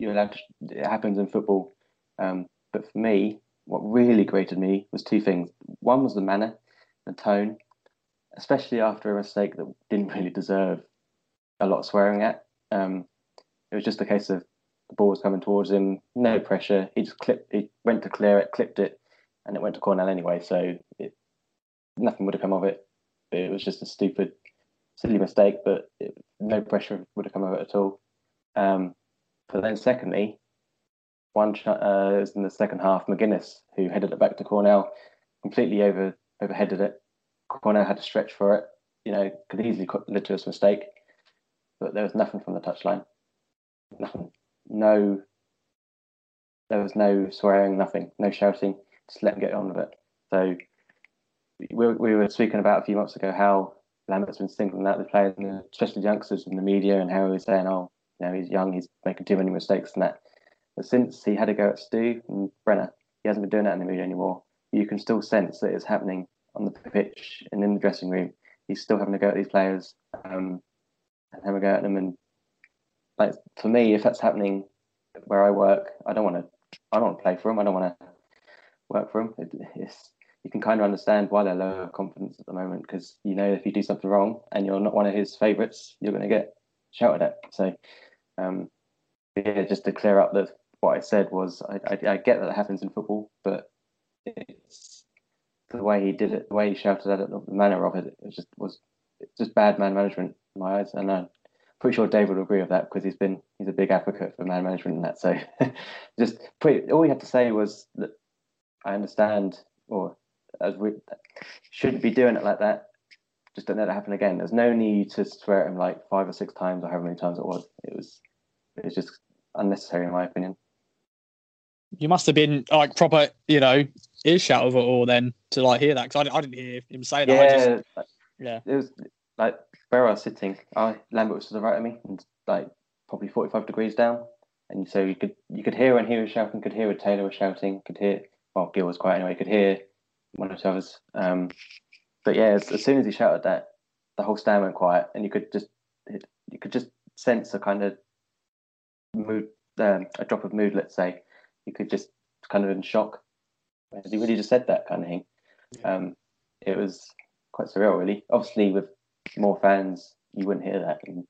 It happens in football. But for me, what really grated me was two things. One was the manner and tone, especially after a mistake that didn't really deserve a lot of swearing at. It was just a case of the ball was coming towards him, no pressure. He just he went to clear it, clipped it, and it went to Cornell anyway. So nothing would have come of it. It was just a stupid, silly mistake, but no pressure would have come of it at all. But then secondly, One is in the second half. McGuinness, who headed it back to Cornell, completely overheaded it. Cornell had to stretch for it. You know, could easily lead to a mistake, but there was nothing from the touchline. Nothing. No. There was no swearing. Nothing. No shouting. Just let them get on with it. So we were speaking about a few months ago how Lambert's been singling out the players, especially the youngsters in the media, and how he was saying, "Oh, you know, he's young. He's making too many mistakes and that." But since he had a go at Stu and Brenner, he hasn't been doing that in the media anymore. You can still sense that it's happening on the pitch and in the dressing room. He's still having a go at these players and having a go at them. And like for me, if that's happening where I work, I don't want to play for him. I don't want to work for him. You can kind of understand why they're lower confidence at the moment, because you know if you do something wrong and you're not one of his favourites, you're going to get shouted at. So yeah, just to clear up that. What I said was, I get that it happens in football, but it's the way he did it, the way he shouted at it, the manner of it. It was just bad man management in my eyes, and I'm pretty sure David will agree with that because he's a big advocate for man management and that. So, all he had to say was that I understand, or as we shouldn't be doing it like that. Just don't let it happen again. There's no need to swear at him like 5 or 6 times or however many times it was. It was just unnecessary in my opinion. You must have been like proper, you know, earshot of it all then to like hear that, because I didn't hear him say that. Yeah, it was like where I was sitting. Lambert was to the right of me, and like probably 45 degrees down, and so you could hear when he was shouting, could hear when Taylor was shouting, could hear Gil was quiet anyway, could hear one or two others. But yeah, as soon as he shouted that, the whole stand went quiet, and you could just sense a kind of mood, a drop of mood, let's say. You could just kind of in shock. He really just said that kind of thing. Yeah. It was quite surreal, really. Obviously, with more fans, you wouldn't hear that. And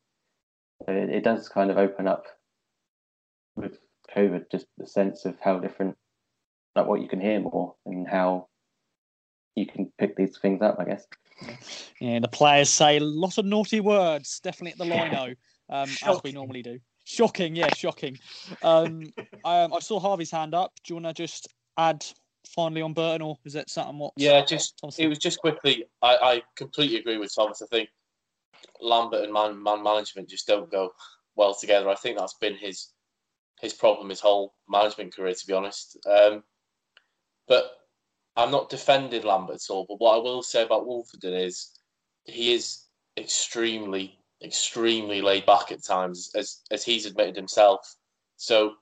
it does kind of open up with COVID, just the sense of how different, like what you can hear more and how you can pick these things up, I guess. Yeah, the players say lots of naughty words, definitely at the lino, as we normally do. Shocking, yeah, shocking. I saw Harvey's hand up. Do you want to just add finally on Burton, or is that something? It was just quickly. I completely agree with Thomas. I think Lambert and man management just don't go well together. I think that's been his problem his whole management career, to be honest. But I'm not defending Lambert at all. But what I will say about Wolfenden is he is extremely laid back at times, as he's admitted himself. So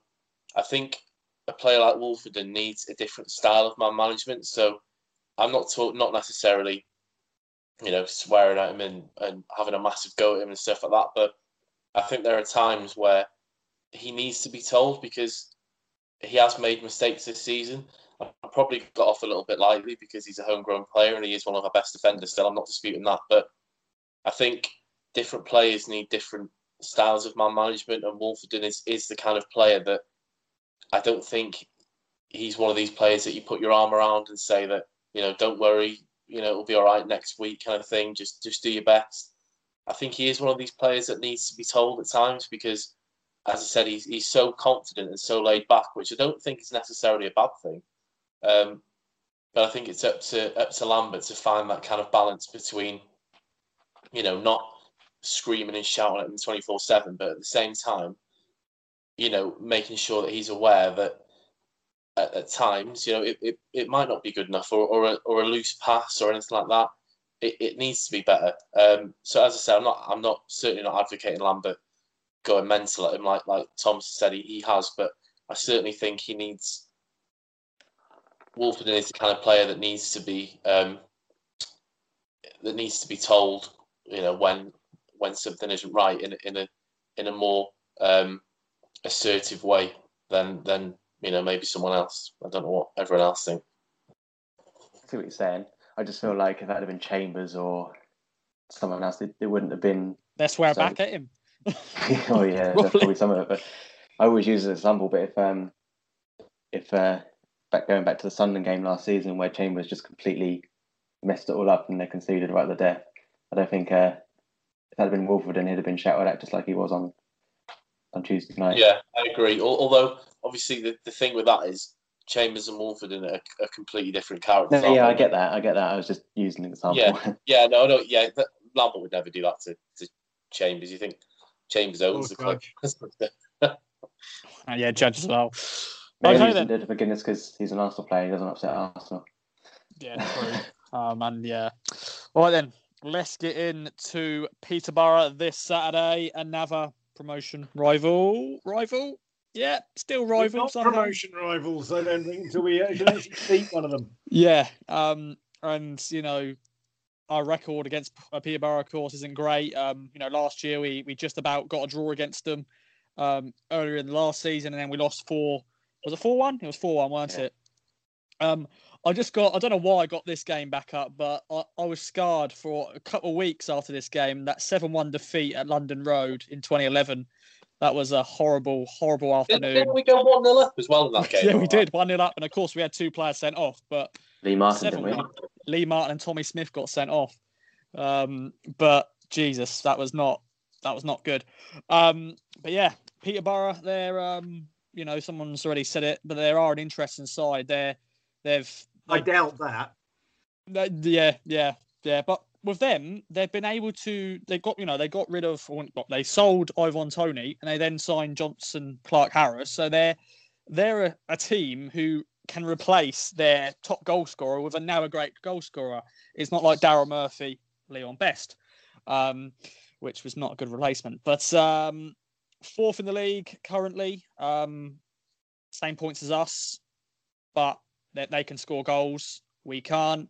I think a player like Wolfenden needs a different style of man management. So I'm not necessarily, you know, swearing at him and having a massive go at him and stuff like that. But I think there are times where he needs to be told, because he has made mistakes this season. I probably got off a little bit lightly because he's a homegrown player and he is one of our best defenders still. I'm not disputing that. But I think different players need different styles of man management, and Wolfenden is the kind of player that I don't think he's one of these players that you put your arm around and say that, you know, don't worry, you know, it'll be all right next week kind of thing. Just do your best. I think he is one of these players that needs to be told at times, because, as I said, he's so confident and so laid back, which I don't think is necessarily a bad thing. But I think it's up to Lambert to find that kind of balance between, you know, not screaming and shouting at him 24/7, but at the same time, you know, making sure that he's aware that at times, you know, it might not be good enough, or a loose pass or anything like that. It needs to be better. So as I said, I'm not certainly not advocating Lambert going mental at him like Thomas said he has, but I certainly think he needs. Wolfenden is the kind of player that needs to be told, you know, when something isn't right in a more assertive way than you know, maybe someone else. I don't know what everyone else thinks. I see what you're saying. I just feel like if that had been Chambers or someone else, it wouldn't have been. They swear back at him. Oh yeah, that's probably some of it. But I always use it as an example. But if going back to the Sunderland game last season, where Chambers just completely messed it all up and they conceded right to death, I don't think. If that had been Wolfenden, he'd have been shouted at just like he was on on Tuesday night. Yeah, I agree. Although, obviously, the thing with that is Chambers and Wolfenden are completely different characters. No, yeah, I get that. I was just using an example. Yeah, Lambert would never do that to Chambers. You think Chambers owns the club? Yeah, Judge as well. Maybe okay, he did it for goodness because he's an Arsenal player. He doesn't upset Arsenal. Yeah, true. And yeah. All right then, let's get into Peterborough this Saturday. Another promotion rival. Yeah, still rivals. Not promotion rivals, I don't think, until we actually beat one of them. Yeah, and you know, our record against Peterborough, of course, isn't great. You know, last year we just about got a draw against them earlier in the last season, and then we lost 4. Was it 4-1? It was 4-1, wasn't it? I don't know why I got this game back up, but I was scarred for a couple of weeks after this game. That 7-1 defeat at London Road in 2011. That was a horrible, horrible afternoon. Didn't we go 1-0 up as well in that game? Yeah, we did 1-0 up, and of course we had 2 players sent off. But Lee Martin and Tommy Smith got sent off. But Jesus, that was not good. But yeah, Peterborough, they're you know, someone's already said it, but they are an interesting side. I doubt that. Yeah. But with them, they sold Ivan Toney, and they then signed Johnson Clark Harris. So they're a team who can replace their top goal scorer with a great goal scorer. It's not like Daryl Murphy, Leon Best, which was not a good replacement. But 4th in the league currently, same points as us, but that they can score goals, we can't.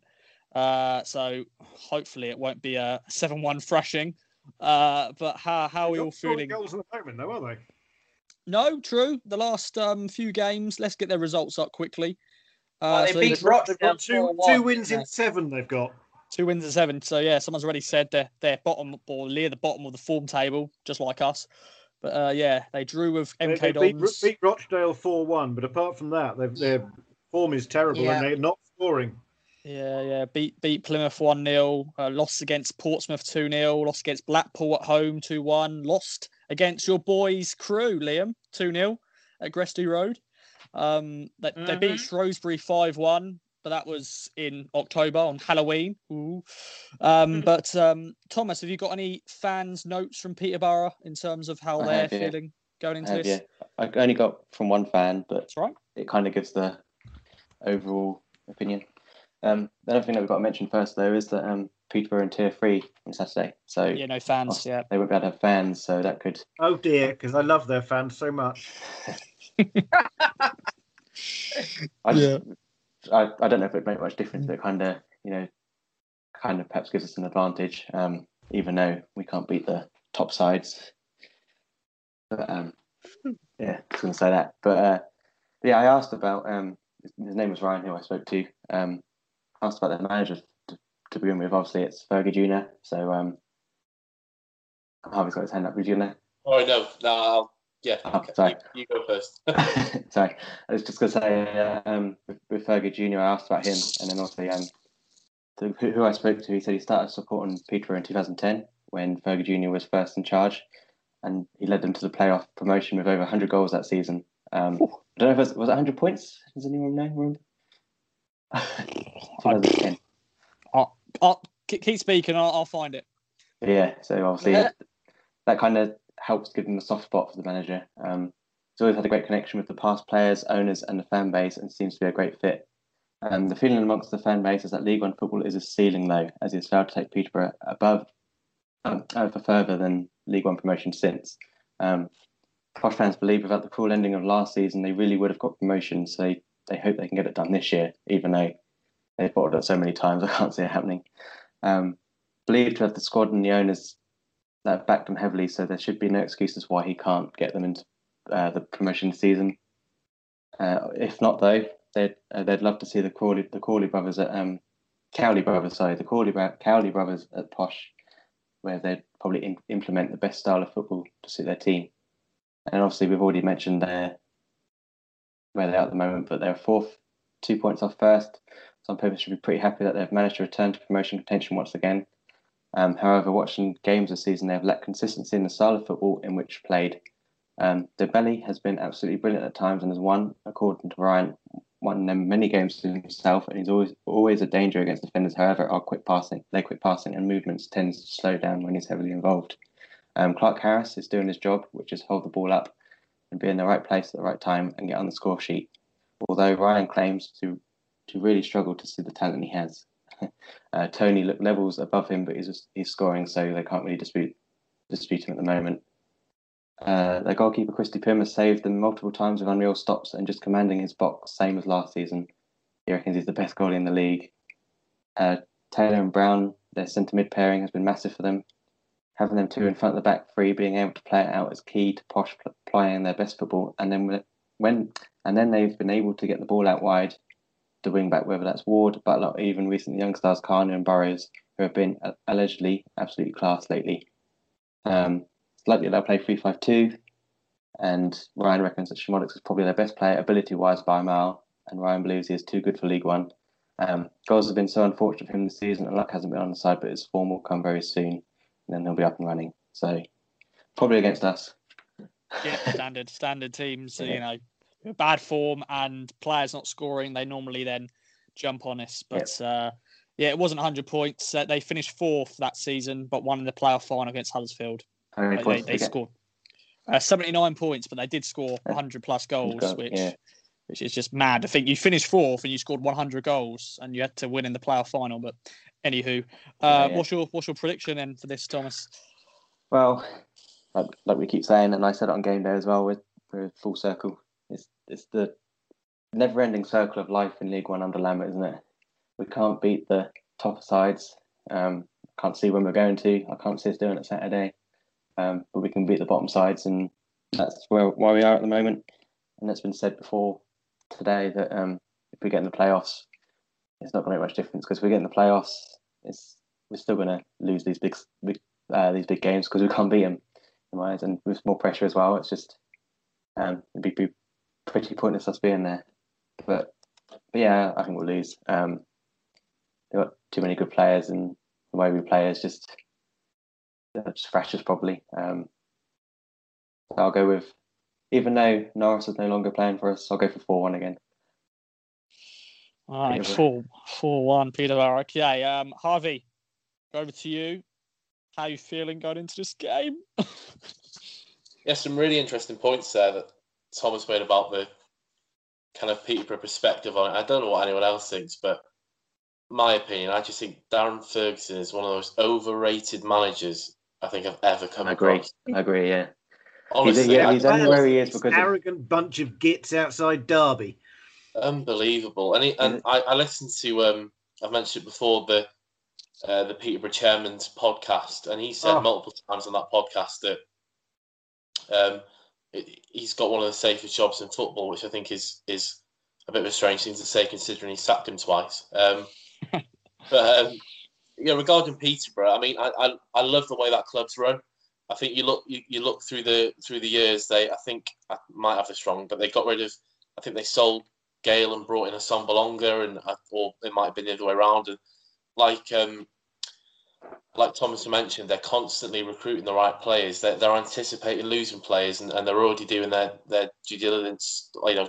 So hopefully it won't be a 7-1 thrashing. But how are we all feeling? Goals at the moment, though, are they? No, true. The last few games, let's get their results up quickly. They beat Rochdale 2 wins in 7. They've got 2 wins in 7. So yeah, someone's already said they're bottom or near the bottom of the form table, just like us. But yeah, they drew with MK they Dons. Beat Rochdale 4-1, but apart from that, they're form is terrible and they're not scoring. Yeah. Beat Plymouth 1-0, lost against Portsmouth 2-0, lost against Blackpool at home 2-1, lost against your boys' Crew, Liam, 2-0 at Gresty Road. They beat Shrewsbury 5-1, but that was in October on Halloween. Ooh. But Thomas, have you got any fans' notes from Peterborough in terms of how they're feeling going into this? Yeah. I only got from one fan, but that's right. It kind of gives the overall opinion. The other thing that we've got to mention first, though, is that Peterborough in Tier 3 on Saturday. So yeah, no fans. Yeah, they won't be able to have fans, so that could. Oh dear, because I love their fans so much. I don't know if it would make much difference, but kind of perhaps gives us an advantage, even though we can't beat the top sides. But yeah, I was going to say that. But yeah, I asked about. His name was Ryan, who I spoke to. Asked about their manager to begin with. Obviously, it's Fergie Jr. So Harvey's got his hand up. Would you know? Oh no, yeah. Oh, sorry. You go first. Sorry, I was just gonna say with Fergie Jr. I asked about him, and then also who I spoke to. He said he started supporting Peterborough in 2010 when Fergie Jr. was first in charge, and he led them to the playoff promotion with over 100 goals that season. I don't know if it was 100 points. Does anyone know? 2010. I'll keep speaking. I'll find it. Yeah. So obviously that kind of helps give them a soft spot for the manager. He's always had a great connection with the past players, owners, and the fan base, and seems to be a great fit. The feeling amongst the fan base is that League One football is a ceiling low, as he has failed to take Peterborough further than League One promotion since. Posh fans believe without the cruel ending of last season, they really would have got promotion, so they hope they can get it done this year, even though they've bottled it so many times, I can't see it happening. Believed to have the squad and the owners that backed them heavily, so there should be no excuses why he can't get them into the promotion season. If not, though, they'd love to see the Cowley brothers at Posh, where they'd probably implement the best style of football to suit their team. And obviously, we've already mentioned where they are at the moment, but they're 4th, 2 points off first. Some people should be pretty happy that they've managed to return to promotion contention once again. However, watching games this season, they have lacked consistency in the style of football in which played. Debelli has been absolutely brilliant at times and has won, according to Ryan, won them many games to himself, and he's always a danger against defenders. However, their quick passing and movements tends to slow down when he's heavily involved. Clark Harris is doing his job, which is hold the ball up and be in the right place at the right time and get on the score sheet, although Ryan claims to really struggle to see the talent he has. Toney looked levels above him, but he's scoring, so they can't really dispute him at the moment. Their goalkeeper, Christy Pym, has saved them multiple times with unreal stops and just commanding his box, same as last season. He reckons he's the best goalie in the league. Taylor and Brown, their centre-mid pairing, has been massive for them. Having them two in front of the back three, being able to play it out, is key to Posh playing their best football. And then they've been able to get the ball out wide, the wing-back, whether that's Ward, Butler, or even recent young stars, Carner and Burrows, who have been allegedly absolutely class lately. It's likely they'll play 3-5-2, and Ryan reckons that Shimonic's is probably their best player ability-wise by a mile, and Ryan believes he is too good for League One. Goals have been so unfortunate for him this season, and luck hasn't been on the side, but his form will come very soon, and then he'll be up and running. So, probably against us. Yeah, standard teams, so, yeah. You know, bad form and players not scoring, they normally then jump on us. But, yep. Yeah, it wasn't 100 points. They finished fourth that season, but won in the playoff final against Huddersfield. They scored 79 points, but they did score 100 plus goals, which is just mad. I think you finished fourth and you scored 100 goals, and you had to win in the playoff final. But anywho, What's your prediction then for this, Thomas? Well, like we keep saying, and I said it on Game Day as well, we're full circle. It's the never-ending circle of life in League One under Lambert, isn't it? We can't beat the top sides. Can't see when we're going to. I can't see us doing it Saturday. But we can beat the bottom sides, and that's where we are at the moment. And it's been said before today that if we get in the playoffs, it's not going to make much difference, because if we get in the playoffs, we're still going to lose these big games because we can't beat them, in my eyes, and with more pressure as well. It's just it'd be pretty pointless us being there. But yeah, I think we'll lose. We've got too many good players, and the way we play is just fractures probably. I'll go with, even though Norris is no longer playing for us, I'll go for 4-1 again. All right, 4-1, Peterborough. Okay, Harvey, over to you. How are you feeling going into this game? Yeah, some really interesting points there that Thomas made about the kind of Peterborough perspective on it. I don't know what anyone else thinks, but my opinion, I just think Darren Ferguson is one of those overrated managers I think I've ever come across. I agree, yeah. Honestly, he's only where he is because arrogant bunch of gits outside Derby. Unbelievable. I listened to I've mentioned it before, the Peterborough Chairman's podcast, and he said multiple times on that podcast that he's got one of the safest jobs in football, which I think is a bit of a strange thing to say considering he sacked him twice. But yeah, regarding Peterborough, I mean, I love the way that club's run. I think you look through the years. I might have this wrong, but they got rid of. I think they sold Gale and brought in a Sambalonga, or it might have been the other way around. And like Thomas mentioned, they're constantly recruiting the right players. They're anticipating losing players, and they're already doing their due diligence, 12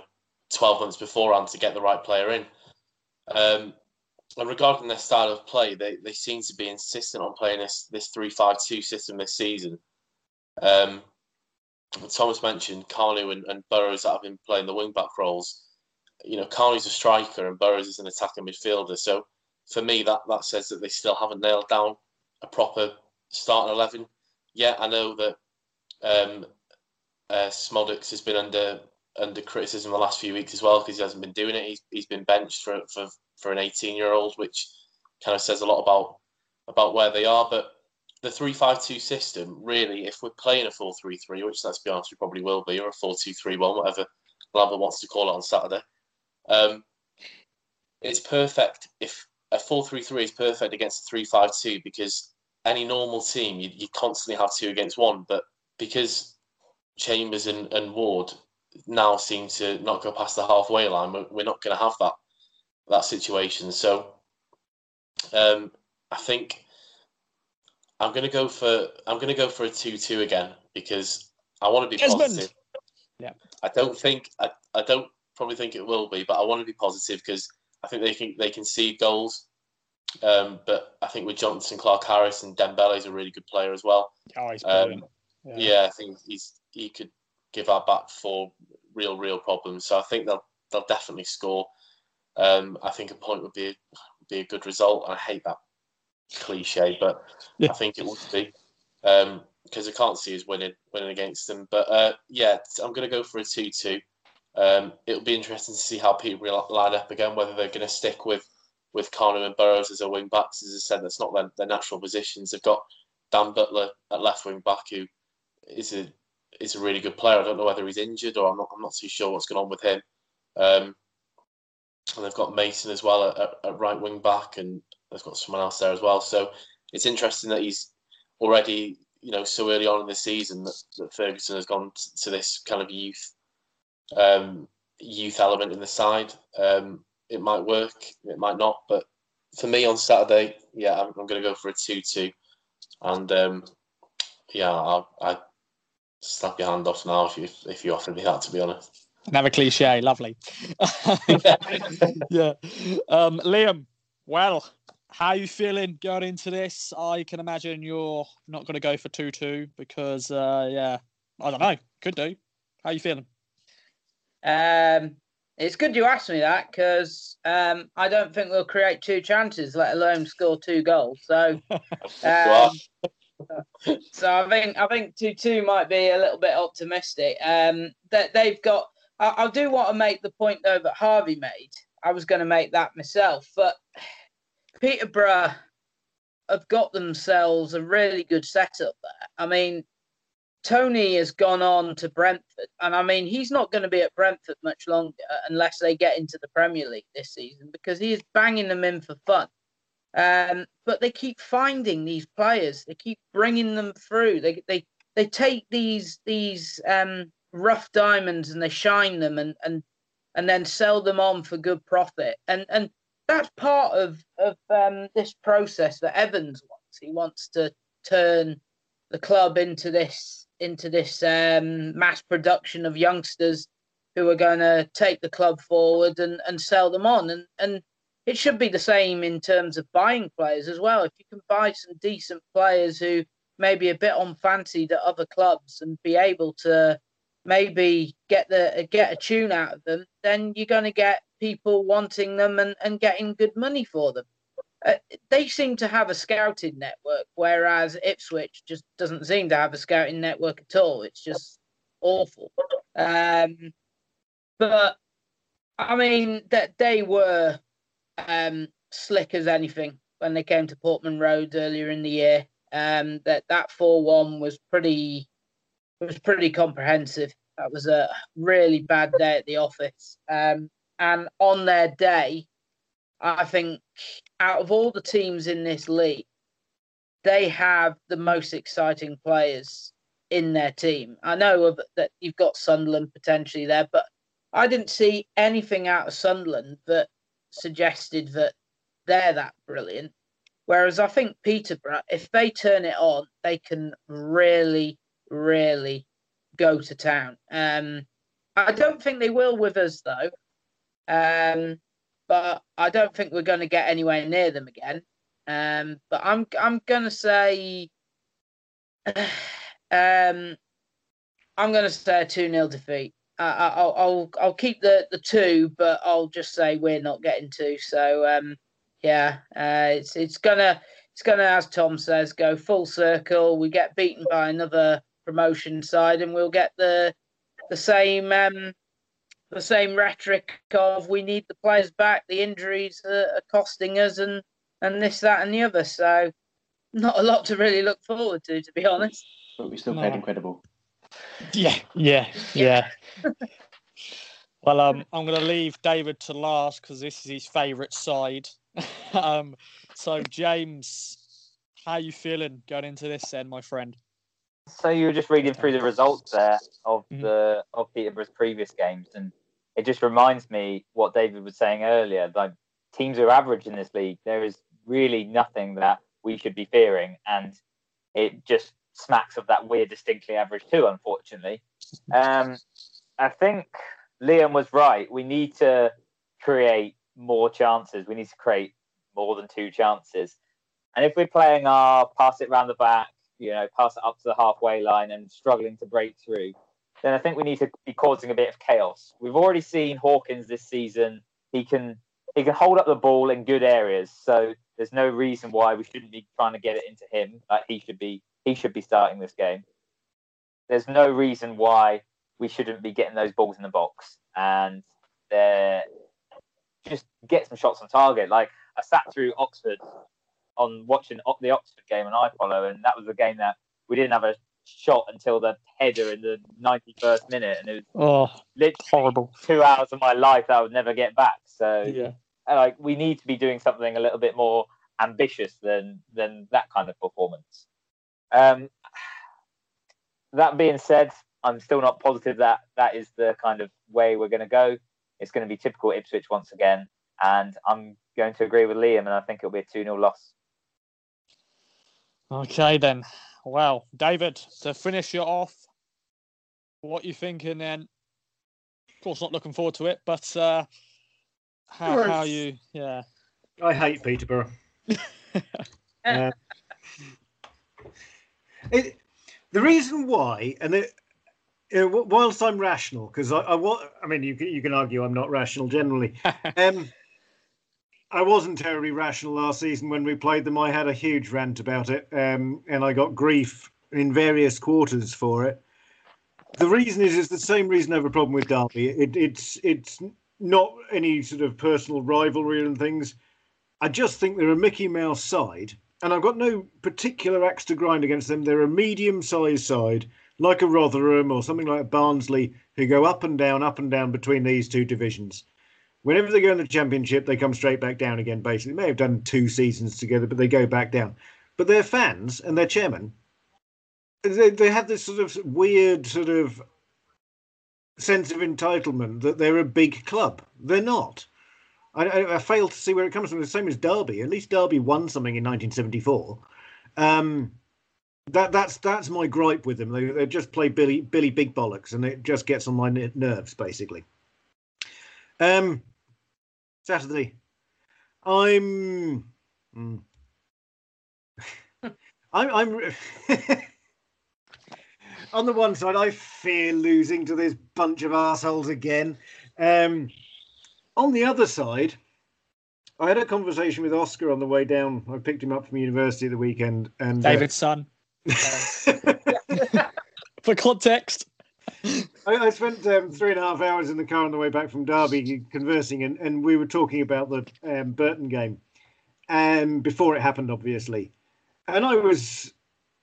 months beforehand to get the right player in. And regarding their style of play, they seem to be insistent on playing this 3-5-2 system this season. Thomas mentioned Carnu and Burrows that have been playing the wing-back roles. Carnu's a striker and Burrows is an attacking midfielder. So for me, that says that they still haven't nailed down a proper starting 11 yet. I know that Smodics has been under criticism the last few weeks as well because he hasn't been doing it. He's been benched for an 18-year-old, which kind of says a lot about where they are. But the 3-5-2 system, really, if we're playing a 4-3-3, which let's be honest, we probably will be, or a 4-2-3-1, whatever Lambert wants to call it on Saturday, it's perfect. If a 4-3-3 is perfect against a 3-5-2 because any normal team, you constantly have 2 against 1. But because Chambers and Ward now seem to not go past the halfway line, we're not going to have that situation. So I think I'm going to go for a 2-2 again because I want to be positive. Yeah. I don't probably think it will be, but I want to be positive because I think they can see goals. But I think with Johnson, Clark, Harris, and Dembele's a really good player as well. Oh, he's brilliant. Yeah, I think he could give our back four real problems. So I think they'll definitely score. I think a point would be a good result. I hate that cliche, but I think it would be because I can't see us winning against them. But I'm going to go for a 2-2. It'll be interesting to see how Peterborough line up again. Whether they're going to stick with Carnham and Burrows as their wing backs, as I said, that's not their natural positions. They've got Dan Butler at left wing back, who is a really good player. I don't know whether he's injured or I'm not too sure what's going on with him. And they've got Mason as well at right wing back, and they've got someone else there as well. So it's interesting that he's already, so early on in the season that Ferguson has gone to this kind of youth element in the side. It might work, it might not. But for me on Saturday, I'm going to go for a 2-2. And I slap your hand off now if you offer me that, to be honest. Another cliche, lovely. Yeah. Liam, well, how are you feeling going into this? I can imagine you're not going to go for 2-2 because, I don't know, could do. How are you feeling? It's good you asked me that because I don't think we'll create two chances, let alone score two goals. So, I think 2-2 might be a little bit optimistic. That they've got. I do want to make the point though that Harvey made. I was going to make that myself, but Peterborough have got themselves a really good setup there. I mean, Toney has gone on to Brentford, and I mean, he's not going to be at Brentford much longer unless they get into the Premier League this season because he is banging them in for fun. But they keep finding these players, they keep bringing them through. They take these rough diamonds and they shine them and then sell them on for good profit. And that's part of this process that Evans wants. He wants to turn the club into this mass production of youngsters who are going to take the club forward and sell them on. And it should be the same in terms of buying players as well. If you can buy some decent players who may be a bit unfancied at other clubs and be able to maybe get a tune out of them, then you're going to get people wanting them and getting good money for them. They seem to have a scouting network, whereas Ipswich just doesn't seem to have a scouting network at all. It's just awful. But, I mean, that they were slick as anything when they came to Portman Road earlier in the year. That 4-1 was pretty comprehensive. That was a really bad day at the office. And on their day, I think out of all the teams in this league, they have the most exciting players in their team. I know that you've got Sunderland potentially there, but I didn't see anything out of Sunderland that suggested that they're that brilliant. Whereas I think Peterborough, if they turn it on, they can really, really go to town. I don't think they will with us, though. But I don't think we're going to get anywhere near them again. But I'm going to say, I'm going to say a 2-0 defeat. I'll keep the 2, but I'll just say we're not getting 2. So it's gonna, as Tom says, go full circle. We get beaten by another promotion side, and we'll get the same rhetoric of we need the players back, the injuries are costing us and this, that and the other. So not a lot to really look forward to be honest. But we still played incredible. Yeah. Well, I'm going to leave David to last because this is his favourite side. So, James, how are you feeling going into this then, my friend? So you were just reading through the results there of Peterborough's previous games, and it just reminds me what David was saying earlier. Like, teams are average in this league. There is really nothing that we should be fearing, and it just smacks of that weird distinctly average too, unfortunately. I think Liam was right. We need to create more chances. We need to create more than two chances. And if we're playing our pass it round the back, you know, pass it up to the halfway line and struggling to break through, then I think we need to be causing a bit of chaos. We've already seen Hawkins this season. He can hold up the ball in good areas, so there's no reason why we shouldn't be trying to get it into him. Like he should be starting this game. There's no reason why we shouldn't be getting those balls in the box and just get some shots on target. Like I sat through Oxford on watching the Oxford game on iFollow, and that was a game that we didn't have a shot until the header in the 91st minute, and it was literally horrible. 2 hours of my life that I would never get back. So yeah. Like we need to be doing something a little bit more ambitious than that kind of performance. That being said, I'm still not positive that is the kind of way we're going to go. It's going to be typical Ipswich once again, and I'm going to agree with Liam, and I think it'll be a 2-0 loss. Okay then. Well, David, to finish you off, what are you thinking then? Of course, not looking forward to it, but how are you? Yeah, I hate Peterborough. The reason why, and whilst I'm rational, because I mean, you can argue I'm not rational generally. I wasn't terribly rational last season when we played them. I had a huge rant about it, and I got grief in various quarters for it. The reason is the same reason I have a problem with Derby. It's not any sort of personal rivalry and things. I just think they're a Mickey Mouse side, and I've got no particular axe to grind against them. They're a medium-sized side, like a Rotherham or something like Barnsley, who go up and down between these two divisions. Whenever they go in the Championship, they come straight back down again, basically. They may have done two seasons together, but they go back down. But their fans and their chairman, they have this sort of weird sort of sense of entitlement that they're a big club. They're not. I fail to see where it comes from. The same as Derby. At least Derby won something in 1974. That's my gripe with them. They just play Billy Big Bollocks, and it just gets on my nerves, basically. Saturday, I'm on the one side, I fear losing to this bunch of arseholes again. On the other side, I had a conversation with Oscar on the way down. I picked him up from university the weekend, and David's son. For context. I spent 3.5 hours in the car on the way back from Derby conversing, and we were talking about the Burton game before it happened, obviously. And I was,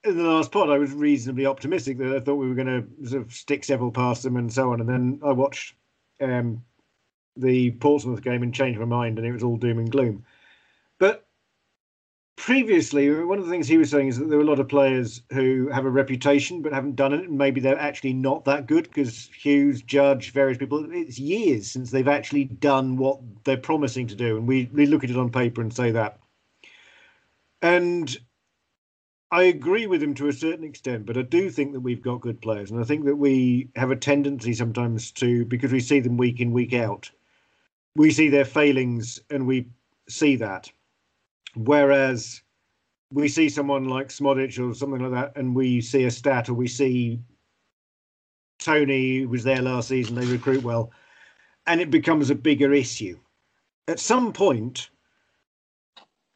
in the last pod, I was reasonably optimistic that I thought we were going to sort of stick several past them and so on. And then I watched the Portsmouth game and changed my mind, and it was all doom and gloom. But previously, one of the things he was saying is that there were a lot of players who have a reputation but haven't done it, and maybe they're actually not that good because Hughes, Judge, various people, it's years since they've actually done what they're promising to do, and we look at it on paper and say that. And I agree with him to a certain extent, but I do think that we've got good players, and I think that we have a tendency sometimes to, because we see them week in, week out, we see their failings and we see that. Whereas we see someone like Smodic or something like that, and we see a stat, or we see Toney, who was there last season, they recruit well, and it becomes a bigger issue. At some point,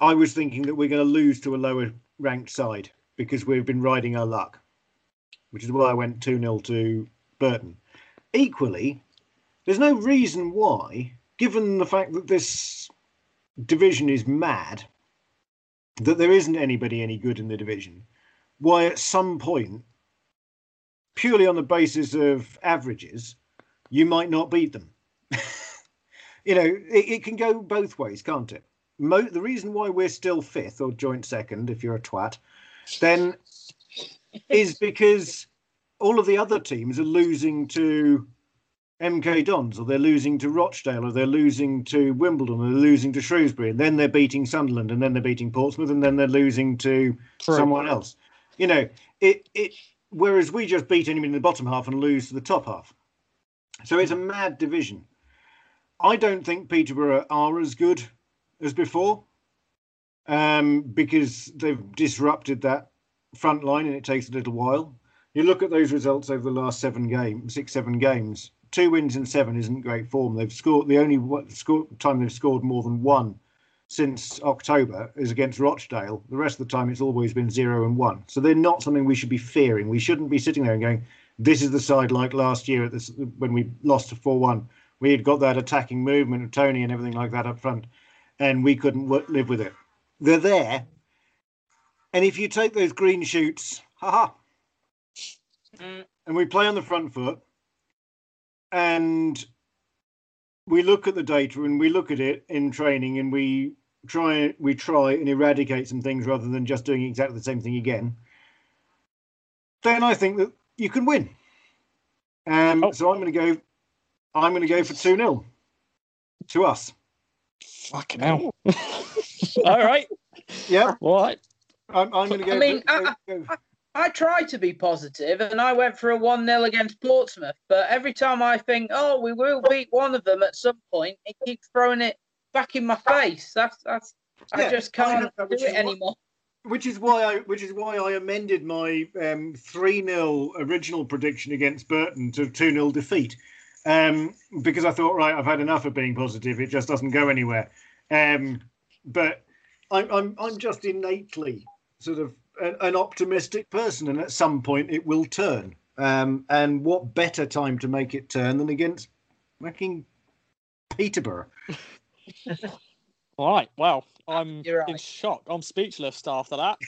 I was thinking that we're going to lose to a lower ranked side because we've been riding our luck, which is why I went 2-0 to Burton. Equally, there's no reason why, given the fact that this division is mad, that there isn't anybody any good in the division, why at some point, purely on the basis of averages, you might not beat them. You know, it can go both ways, can't it? The reason why we're still fifth or joint second, if you're a twat, then is because all of the other teams are losing to MK Dons, or they're losing to Rochdale, or they're losing to Wimbledon, or they're losing to Shrewsbury, and then they're beating Sunderland, and then they're beating Portsmouth, and then they're losing to someone else. You know, Whereas we just beat anybody in the bottom half and lose to the top half. So it's a mad division. I don't think Peterborough are as good as before, because they've disrupted that front line and it takes a little while. You look at those results over the last six, seven games, 2 wins and 7 isn't great form. They've scored, the only time they've scored more than one since October is against Rochdale. The rest of the time it's always been 0 and 1. So they're not something we should be fearing. We shouldn't be sitting there and going, this is the side like last year at this, when we lost to 4-1. We had got that attacking movement of Toney and everything like that up front, and we couldn't live with it. They're there. And if you take those green shoots, and we play on the front foot, and we look at the data and we look at it in training, and we try and eradicate some things rather than just doing exactly the same thing again, then I think that you can win. So I'm going to go for 2-0 to us. Fucking hell. All right. Yeah. All right. I'm going to go. I mean, I try to be positive, and I went for a 1-0 against Portsmouth. But every time I think, oh, we will beat one of them at some point, it keeps throwing it back in my face. I just can't do it anymore. Which is why I amended my 3-0 original prediction against Burton to 2-0 defeat, because I thought, right, I've had enough of being positive. It just doesn't go anywhere. But I'm just innately sort of an optimistic person, and at some point it will turn. And what better time to make it turn than against fucking Peterborough? All right. Well, I'm in shock. I'm speechless after that.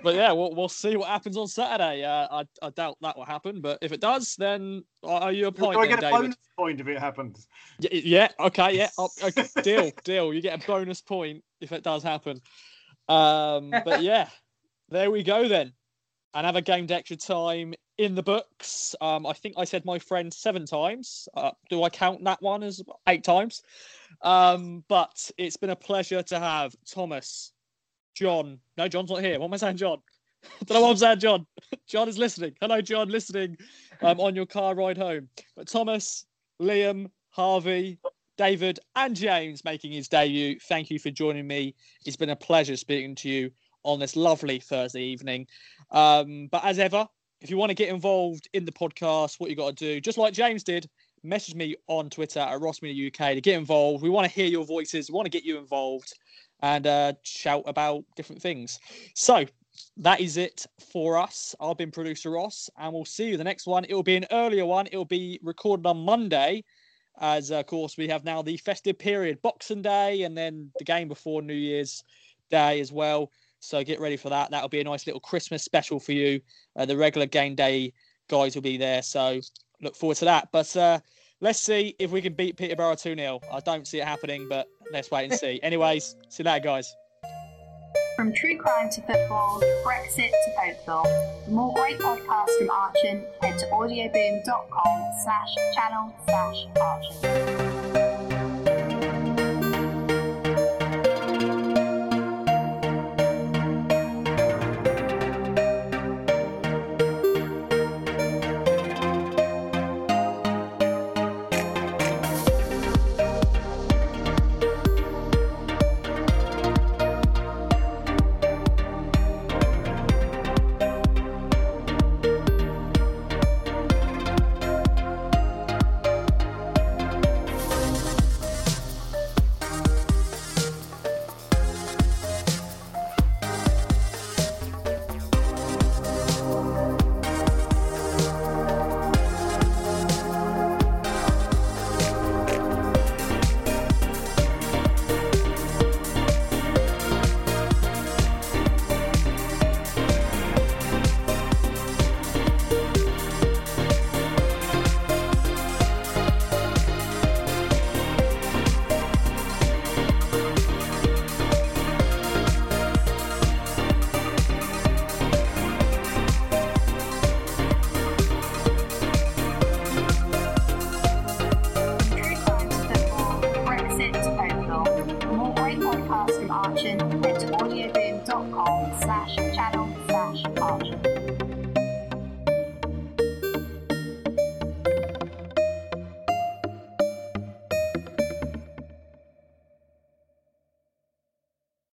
But yeah, we'll see what happens on Saturday. I doubt that will happen, but if it does, then are you a point? Do I get a bonus point if it happens? Yeah. Okay. Yeah. Deal. You get a bonus point if it does happen. But yeah, there we go then. Another game to extra time in the books. I think I said my friend 7 times. Do I count that one as 8 times? But it's been a pleasure to have Thomas, John. No, John's not here. What am I saying, John? Don't know what I'm saying, John. John is listening. Hello, John, listening on your car ride home. But Thomas, Liam, Harvey, David, and James making his debut. Thank you for joining me. It's been a pleasure speaking to you on this lovely Thursday evening. But as ever, if you want to get involved in the podcast, what you got to do, just like James did, message me on Twitter at RossMediaUK to get involved. We want to hear your voices. We want to get you involved and shout about different things. So that is it for us. I've been producer Ross, and we'll see you the next one. It will be an earlier one. It will be recorded on Monday, as of course we have now the festive period, Boxing Day, and then the game before New Year's Day as well. So get ready for that. That'll be a nice little Christmas special for you. The regular game day guys will be there. So look forward to that. But let's see if we can beat Peterborough 2-0. I don't see it happening, but let's wait and see. Anyways, see you later, guys. From true crime to football, Brexit to hopeful. For more great podcasts from Archon, head to audioboom.com/channel/Archon. More great podcasts from Archon, head to audioboom.com/channel. /8.